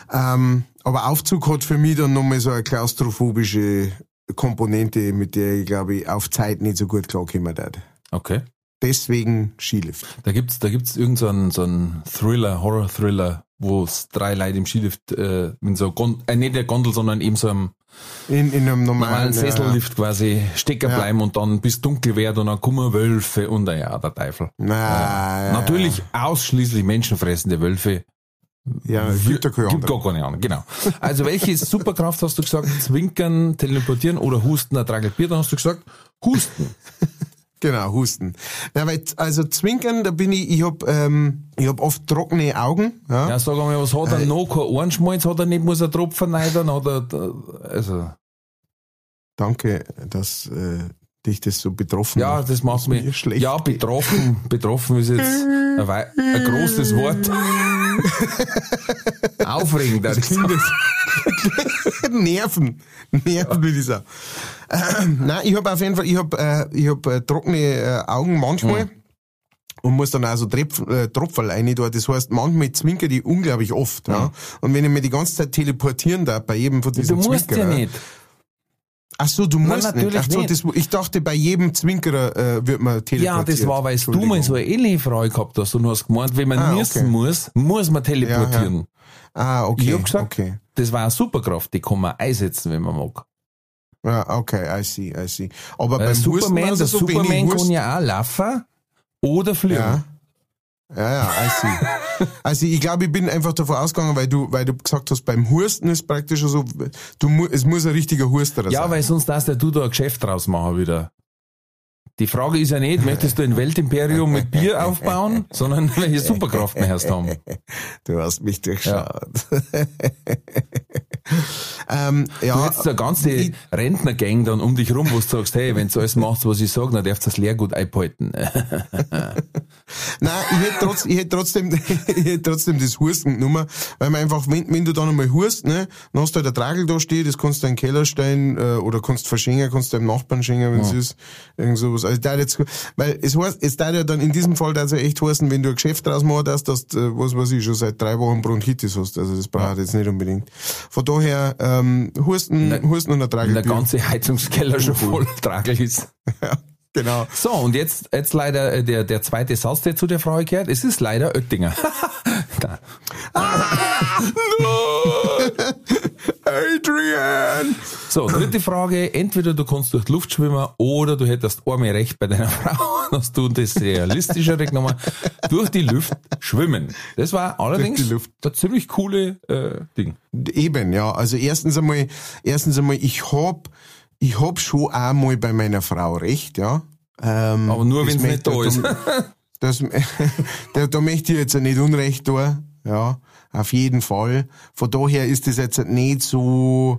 Aber Aufzug hat für mich dann nochmal so eine klaustrophobische Komponente, mit der ich, glaube ich, auf Zeit nicht so gut klarkommen würde. Okay. Deswegen Skilift. Da gibt's irgendeinen so einen Thriller, Horror-Thriller, wo es drei Leute im Skilift in so nicht der Gondel, sondern eben so einem in einem normalen Sessellift quasi stecken bleiben und dann bis dunkel wird und dann kommen Wölfe und der Teufel. Na, natürlich ausschließlich menschenfressende Wölfe. Ja, gibt gar keine Ahnung, genau. Also welche Superkraft hast du gesagt? Zwinkern, teleportieren oder husten, ein Tragel Bier? Dann hast du gesagt, husten. Genau, husten. Ja, weil, also zwinkern, da bin ich ich hab oft trockene Augen. Ja, sag einmal, was hat er noch? Kein Ohrenschmalz hat er nicht, muss er Tropfen rein, also. Danke, dass dich das so betroffen macht. Ja, das macht mich schlecht. Ja, betroffen. Betroffen ist jetzt ein großes Wort. Aufregend, das klingt jetzt. Nerven will ich sagen. Nein, ich habe auf jeden Fall, ich hab trockene Augen manchmal und muss dann auch so Tropferl rein tun. Das heißt, manchmal zwinker ich unglaublich oft. Ja. Und wenn ich mir die ganze Zeit teleportieren darf bei jedem von diesen Zwinkerern. Du musst ja nicht. Ach so, du musst natürlich nicht. Ach so, ich dachte, bei jedem Zwinkerer wird man teleportiert. Ja, das war, weil du mal so eine ähnliche Frage gehabt hast und du hast gemeint, wenn man niesen muss man teleportieren. Ja. Ah, okay. Ich hab gesagt, das war eine Superkraft, die kann man einsetzen, wenn man mag. Ja, okay, I see. Aber beim Superman kann ja auch laufen oder fliegen. Ja, I see. Also ich glaube, ich bin einfach davon ausgegangen, weil du gesagt hast, beim Husten ist praktisch so, es muss ein richtiger Husterer sein. Ja, weil sonst darfst du da ein Geschäft draus machen wieder. Die Frage ist ja nicht, möchtest du ein Weltimperium mit Bier aufbauen, sondern welche Superkraft mehr hast haben. Du hast mich durchschaut. Ja. Du hättest eine ganze Rentnergang dann um dich rum, wo du sagst, hey, wenn du alles machst, was ich sage, dann darfst du das Lehrgut einbehalten. Nein, ich hätte trotzdem das Husten genommen, weil man einfach, wenn du dann einmal hust, ne, dann hast du halt ein Tragel da stehen, das kannst du in den Keller stellen, oder kannst verschenken, kannst du deinem Nachbarn schenken, wenn es ist, irgend sowas. Also, weil es heißt, es darf ja dann in diesem Fall also echt heißen, wenn du ein Geschäft draus machst, dass du, was weiß ich, schon seit 3 Wochen Bronchitis hast, also das braucht jetzt nicht unbedingt. Von daher, Husten und ein Tragel. Der ganze Heizungskeller schon voll Tragel ist. Ja. Genau. So, und jetzt leider der zweite Satz, der zu der Frau gehört. Es ist leider Oettinger. Adrian! So, dritte Frage. Entweder du kannst durch die Luft schwimmen oder du hättest einmal recht bei deiner Frau. Hast du das realistischere genommen? Durch die Luft schwimmen. Das war allerdings ein ziemlich coole Ding. Eben, ja. Also erstens einmal, ich hab schon einmal bei meiner Frau recht, ja. Aber nur wenn es nicht da ist. Da möchte ich jetzt nicht Unrecht tun, ja. Auf jeden Fall. Von daher ist das jetzt nicht so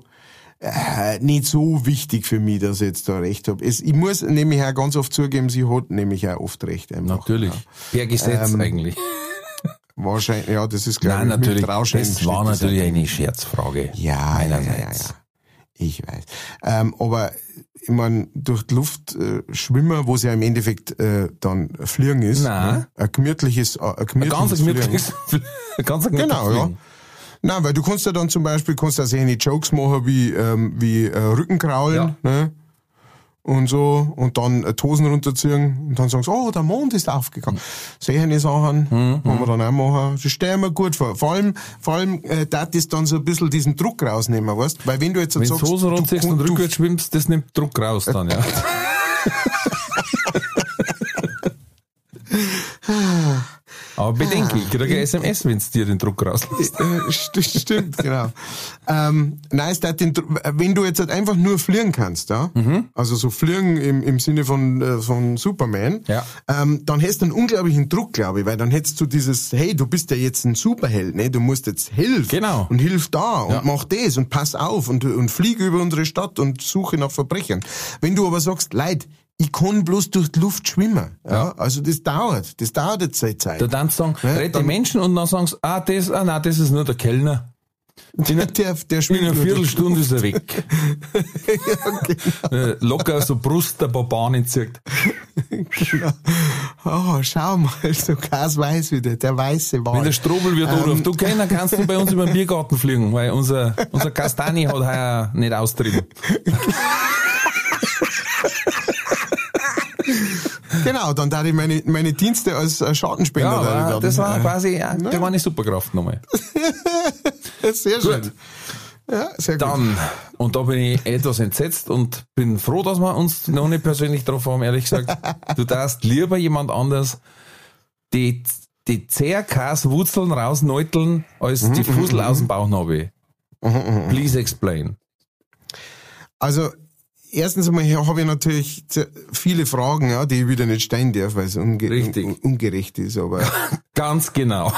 wichtig für mich, dass ich jetzt da recht habe. Ich muss nämlich auch ganz oft zugeben, sie hat nämlich auch oft recht. Einfach, natürlich. Ja. Per Gesetz eigentlich. Wahrscheinlich, ja, das ist klar. Nein, natürlich. Das war natürlich eine Scherzfrage. Ja. Ich weiß. Aber ich meine, durch die Luft schwimmen, wo es ja im Endeffekt dann Fliegen ist. Nein. Ne? Ein gemütliches Fliegen. Genau, ja. Nein, weil du kannst ja dann zum Beispiel eine Jokes machen wie Rückenkraulen, ja, ne? Und so, und dann Tosen runterziehen, und dann sagen sie, oh, der Mond ist aufgegangen. Sehende Sachen, haben wir dann auch machen. Das stelle ich mir gut vor. Vor allem, das ist dann so ein bisschen diesen Druck rausnehmen, weißt? Weil wenn du jetzt sagst, Tosen runterziehst und rückwärts schwimmst, das nimmt Druck raus dann, ja. Aber bedenke, ich kriege eine SMS, wenn es dir den Druck rauslässt. Stimmt, genau. Nein, wenn du jetzt halt einfach nur fliegen kannst, ja? Also so fliegen im Sinne von Superman, ja. Dann hättest du einen unglaublichen Druck, glaube ich, weil dann hättest du dieses, hey, du bist ja jetzt ein Superheld, ne? Du musst jetzt helfen, genau, und hilf da und mach das und pass auf und flieg über unsere Stadt und suche nach Verbrechern. Wenn du aber sagst, Leid, ich kann bloß durch die Luft schwimmen. Ja? Also das dauert jetzt seine Zeit. Da dann sagen, rette Menschen und dann sagen sie, nein, das ist nur der Kellner. Der schwimmt in einer Viertelstunde ist er weg. Ja, genau. Locker so Brust der Bahnen zirkt. Genau. Oh, schau mal, so Gas weiß wieder, der weiße Wal. Wenn der Strobl wird anruft, du Kellner, kannst du bei uns über den Biergarten fliegen, weil unser Kastani hat heuer nicht austrieben. Genau, dann darf ich meine Dienste als Schattenspender da. Das war quasi, das war eine Superkraft nochmal. Sehr schön. Gut. Ja, sehr dann, gut. Und da bin ich etwas entsetzt und bin froh, dass wir uns noch nicht persönlich drauf haben, ehrlich gesagt. Du darfst lieber jemand anders die Zerkas-Wurzeln rausneuteln, als die Fussel aus dem Bauchnabel. Please explain. Also, erstens einmal habe ich natürlich viele Fragen, ja, die ich wieder nicht stellen darf, weil es ungerecht ist. Aber ganz genau.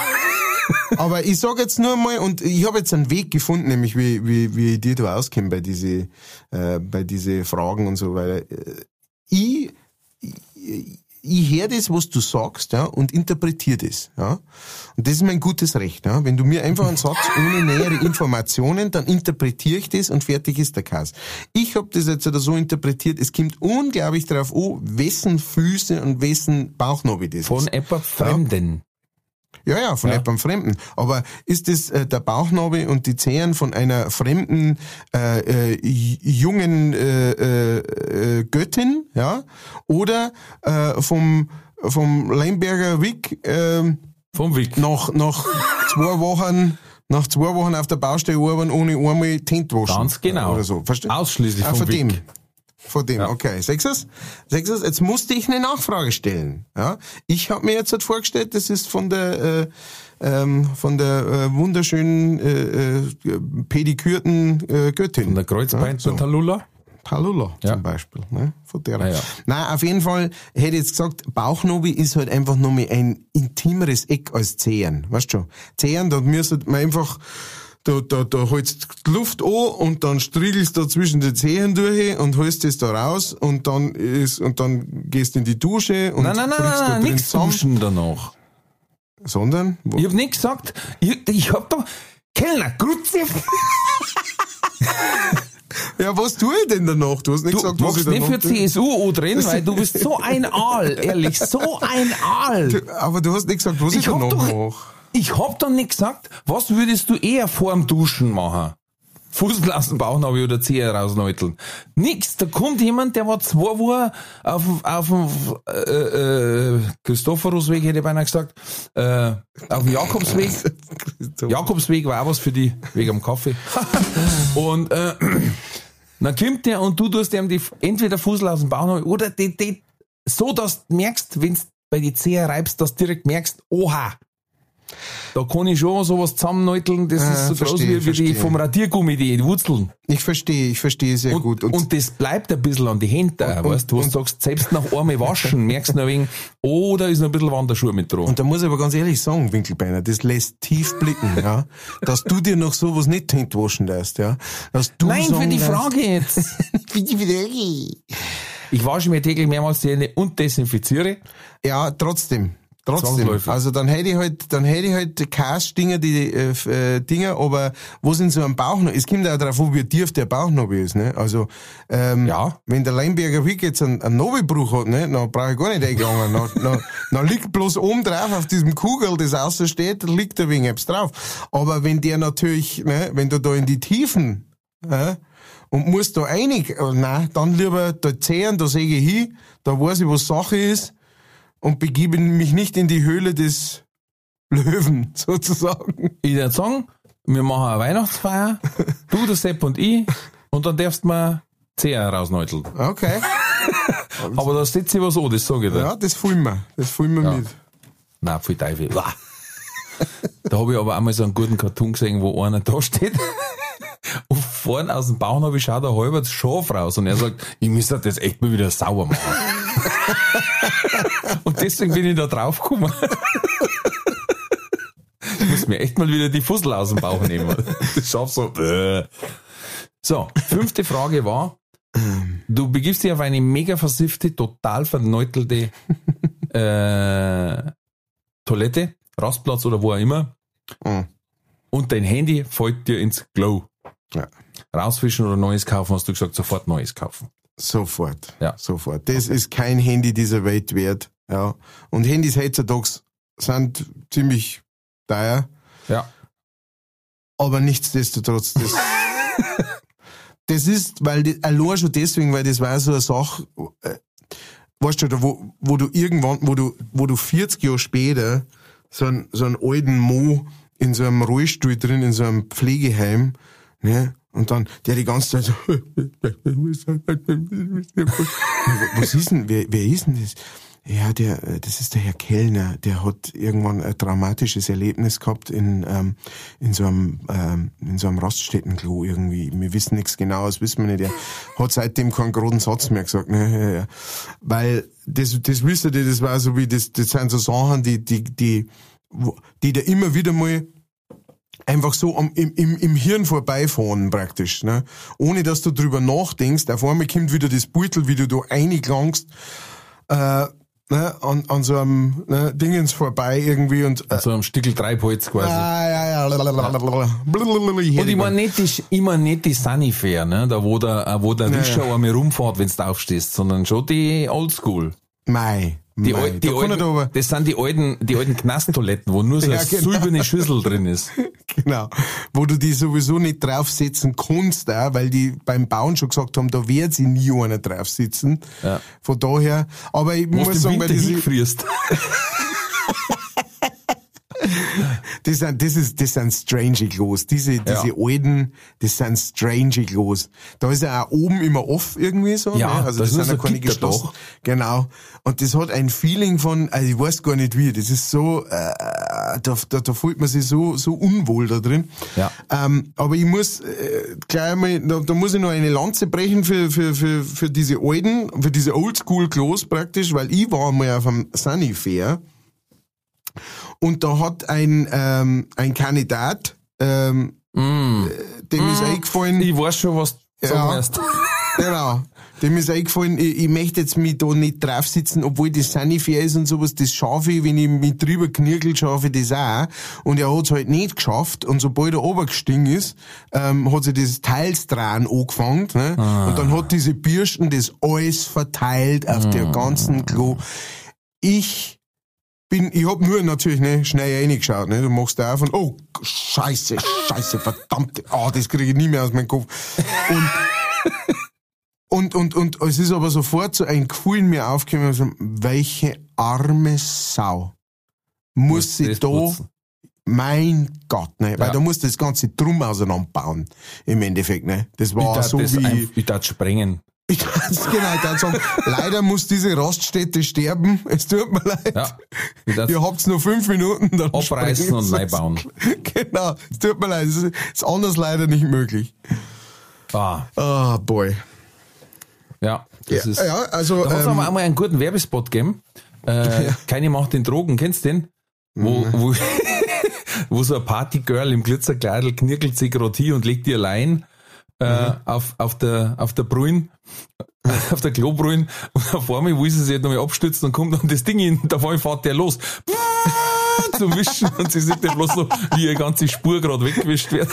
Aber ich sage jetzt nur mal, und ich habe jetzt einen Weg gefunden, nämlich wie ich dir da auskomme bei diese Fragen und so weiter. Ich höre das, was du sagst, ja, und interpretiere das, ja. Und das ist mein gutes Recht, ja. Wenn du mir einfach einen Satz ohne nähere Informationen, dann interpretiere ich das und fertig ist der Kass. Ich habe das jetzt so interpretiert, es kommt unglaublich darauf an, wessen Füße und wessen Bauchnabel das ist. Von etwas Fremden. Ja, von jemandem Fremden. Aber ist das der Bauchnabel und die Zehen von einer fremden jungen Göttin, ja? Oder vom Leimberger Wick nach zwei Wochen auf der Baustelle arbeiten, ohne einmal Tint waschen. Ganz genau. Oder so. Verstehst? Ausschließlich vom Wick. Von dem, ja. Okay. Sechstes, jetzt musste ich eine Nachfrage stellen. Ja? Ich habe mir jetzt halt vorgestellt, das ist von der wunderschönen pedikürten Göttin. Von der Kreuzbein, ja, so. Talula ja, zum Beispiel. Ne? Von der. Ja. Nein, auf jeden Fall hätte ich jetzt gesagt, Bauchnobel ist halt einfach nochmal ein intimeres Eck als Zehen. Weißt du schon? Zehen, da müsste man einfach... Da holst du die Luft an und dann striegelst du da zwischen den Zehen durch und holst das da raus und dann gehst du in die Dusche und nein, nichts duschen danach. Sondern? Wo? Ich hab nicht gesagt, ich hab da Kellner, Grütze. Ja, was tue ich denn danach? Du hast nicht gesagt, was ich danach tue. Du machst nicht für CSU drin, weil du bist so ein Aal, ehrlich, so ein Aal. Aber du hast nicht gesagt, was ich danach mache. Ich hab dann nicht gesagt, was würdest du eher vorm Duschen machen? Fussel aus dem Bauchnabel oder Zehe rausnäuteln. Nix, da kommt jemand, der war 2 Wochen auf dem Christophorusweg, hätte ich beinahe gesagt, auf dem Jakobsweg. Jakobsweg war auch was für die, wegen am Kaffee. Und dann kommt der und du tust ihm die, entweder Fussel aus dem Bauchnabel oder die, so, dass du merkst, wenn du bei die Zehe reibst, dass du direkt merkst, oha, da kann ich schon sowas zusammennäuteln, das ist so groß wie die vom Radiergummi, die Wurzeln. Ich verstehe sehr und, gut. Und das bleibt ein bisschen an die Hände, weißt du, was du sagst, selbst nach einmal waschen, merkst du noch wegen, oh, da ist noch ein bisschen Wanderschuhe mit dran. Und da muss ich aber ganz ehrlich sagen, Winkelbeiner, das lässt tief blicken, ja, dass du dir noch sowas nicht hintwaschen lässt, ja. Dass du nein, für die Frage jetzt. Ich wasche mir täglich mehrmals die Hände und desinfiziere. Ja, trotzdem. Also dann hätte ich halt Kassdinger, die Dinger, aber wo sind so ein Bauchnabel? Es kommt ja darauf an, wie tief der Bauchnabel ist, ne? Also wenn der Leimberger Wick jetzt einen Nabelbruch hat, ne, dann brauche ich gar nicht eingegangen. dann liegt bloß oben drauf auf diesem Kugel, das außen steht, liegt da wegen etwas drauf. Aber wenn der natürlich, ne, wenn du da in die Tiefen und musst da einig, nein, dann lieber da zähren, da säge ich hin, da weiß ich, was Sache ist. Und begebe mich nicht in die Höhle des Löwen, sozusagen. Ich würde sagen, wir machen eine Weihnachtsfeier, du, der Sepp und ich, und dann darfst du mir Zeher rausnäuteln. Okay. Aber da setze ich was an, das sage ich dir. Ja, das fühlen wir ja. Mit. Nein, viel Teufel. Da habe ich aber einmal so einen guten Cartoon gesehen, wo einer da steht. Und vorne aus dem Bauchnabel schaut ein halbes Schaf raus. Und er sagt, ich müsste das echt mal wieder sauer machen. Und deswegen bin ich da drauf gekommen. Ich muss mir echt mal wieder die Fussel aus dem Bauch nehmen. Das Schaf so. So, 5. Frage war, du begibst dich auf eine mega versiffte, total verneutelte Toilette, Rastplatz oder wo auch immer. Und dein Handy fällt dir ins Klo. Ja. Rausfischen oder Neues kaufen, hast du gesagt, sofort Neues kaufen. Sofort. Ja. Sofort. Das ist kein Handy dieser Welt wert. Ja. Und Handys heutzutage sind ziemlich teuer. Ja. Aber nichtsdestotrotz, das ist, allein schon deswegen, weil das war so eine Sache, weißt du, wo du 40 Jahre später so einen alten Mo in so einem Rollstuhl drin, in so einem Pflegeheim, ne? Und dann, der die ganze Zeit so, was ist denn, wer ist denn das? Ja, das ist der Herr Kellner, der hat irgendwann ein dramatisches Erlebnis gehabt in so einem Raststättenklo irgendwie. Wir wissen nichts Genaues, wissen wir nicht. Er hat seitdem keinen großen Satz mehr gesagt, ne? Ja. Weil, das wisst ihr, das war so wie, das sind so Sachen, die da immer wieder mal einfach so im Hirn vorbeifahren praktisch, ne? Ohne dass du drüber nachdenkst. Auf einmal kommt wieder das Beutel, wie du da reinklangst, ne? An so einem, ne, Dingens vorbei irgendwie und an so einem Stickel Treibholz quasi. Ja. Und ich meine nicht die Sunnyfair, ne? Da wo der Wischer einmal rumfährt, wenn du aufstehst, sondern schon die Oldschool. Das sind die alten Knasttoiletten, wo nur so eine silberne Schüssel drin ist. Genau. Wo du die sowieso nicht draufsetzen kannst, auch, weil die beim Bauen schon gesagt haben, da wird sie nie einer draufsitzen. Ja. Von daher, aber ich muss sagen, weil das sind strange Klos. Diese alten, das sind strange Klos. Da ist ja auch oben immer off irgendwie so. Ja, ne? Also das sind ja keine geschlossen. Genau. Und das hat ein Feeling von, also ich weiß gar nicht wie, das ist so, da fühlt man sich so unwohl da drin. Ja. Aber ich muss gleich mal, da muss ich noch eine Lanze brechen für diese alten, für diese Oldschool Klos praktisch, weil ich war mal auf einem Sunnyfair. Und da hat ein Kandidat Dem ist eingefallen. Ich weiß schon, was du sagen wirst. Genau. Dem ist eingefallen, ich möchte jetzt mich da nicht drauf sitzen, obwohl das sanifair ist und sowas, das schaffe ich, wenn ich mich drüber knirgel, schaffe ich das auch. Und er hat's halt nicht geschafft. Und sobald er runtergestiegen ist, hat sich das Teilsdrahen angefangen, ne? Und dann hat diese Birschen das alles verteilt auf der ganzen Klo. Ich hab nur natürlich, ne, schnell reingeschaut, ne, du machst da auf und, oh, scheiße, verdammt, das kriege ich nie mehr aus meinem Kopf. Und es ist aber sofort so ein Gefühl in mir aufgekommen, also, welche arme Sau muss sie da, putzen. Mein Gott, ne, weil da musst du das ganze Drum auseinanderbauen, im Endeffekt, ne, das war so wie... Ich darf sprengen. Ich kann sagen, leider muss diese Raststätte sterben. Es tut mir leid. Ja, ihr habt's nur 5 Minuten, dann abreißen und neu bauen. Genau, es tut mir leid. Es ist anders leider nicht möglich. Boy. Ja, das ist. Ja, also, da hat's aber einmal einen guten Werbespot gegeben. Keine Macht in Drogen, kennst du den? Wo so ein Partygirl im Glitzerkleidl knirkelt sich Roti und legt ihr Lein auf der Brühen, auf der Klobrühen, und auf einmal will sie sich jetzt nochmal abstützen und kommt dann das Ding hin, und auf einmal fährt der los, zum Wischen, und sie sieht ja bloß so, wie ihre ganze Spur gerade weggewischt wird.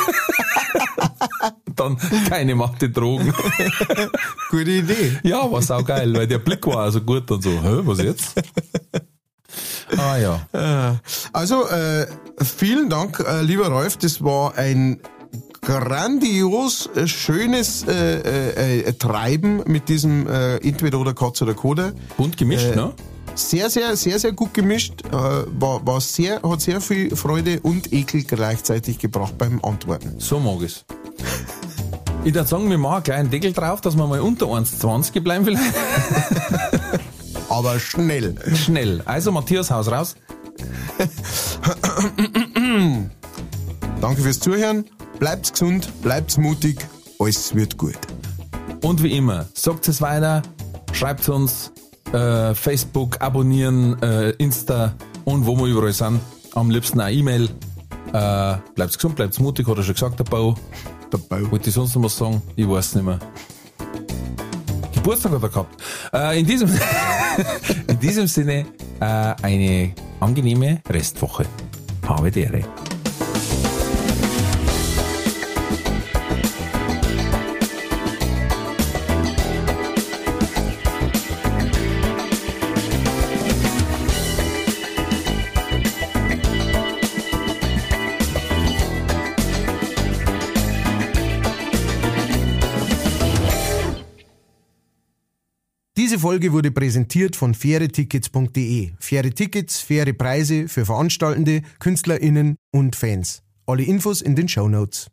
Dann keine Macht in Drogen. Gute Idee. Ja, war saugeil, weil der Blick war also gut und so, hä, was jetzt? Also, vielen Dank, lieber Ralf, das war ein grandios schönes Treiben mit diesem entweder oder Katz oder Koda. Bunt gemischt, ne? Sehr, sehr, sehr, sehr gut gemischt. Hat sehr viel Freude und Ekel gleichzeitig gebracht beim Antworten. So mag ich's. Ich würde sagen, wir machen gleich einen Deckel drauf, dass wir mal unter 1,20 bleiben vielleicht. Aber schnell. Schnell. Also Matthias, haus raus. Danke fürs Zuhören. Bleibt's gesund, bleibt's mutig, alles wird gut. Und wie immer, sagt es weiter, schreibt uns, Facebook, abonnieren, Insta und wo wir überall sind. Am liebsten eine E-Mail. Bleibt's gesund, bleibt's mutig, hat er schon gesagt, der Bau. Wollte ich sonst noch was sagen? Ich weiß nicht mehr. Geburtstag hat er gehabt. In diesem Sinne, eine angenehme Restwoche. Habe die Ehre. Diese Folge wurde präsentiert von fairetickets.de. Faire Tickets, faire Preise für Veranstaltende, KünstlerInnen und Fans. Alle Infos in den Shownotes.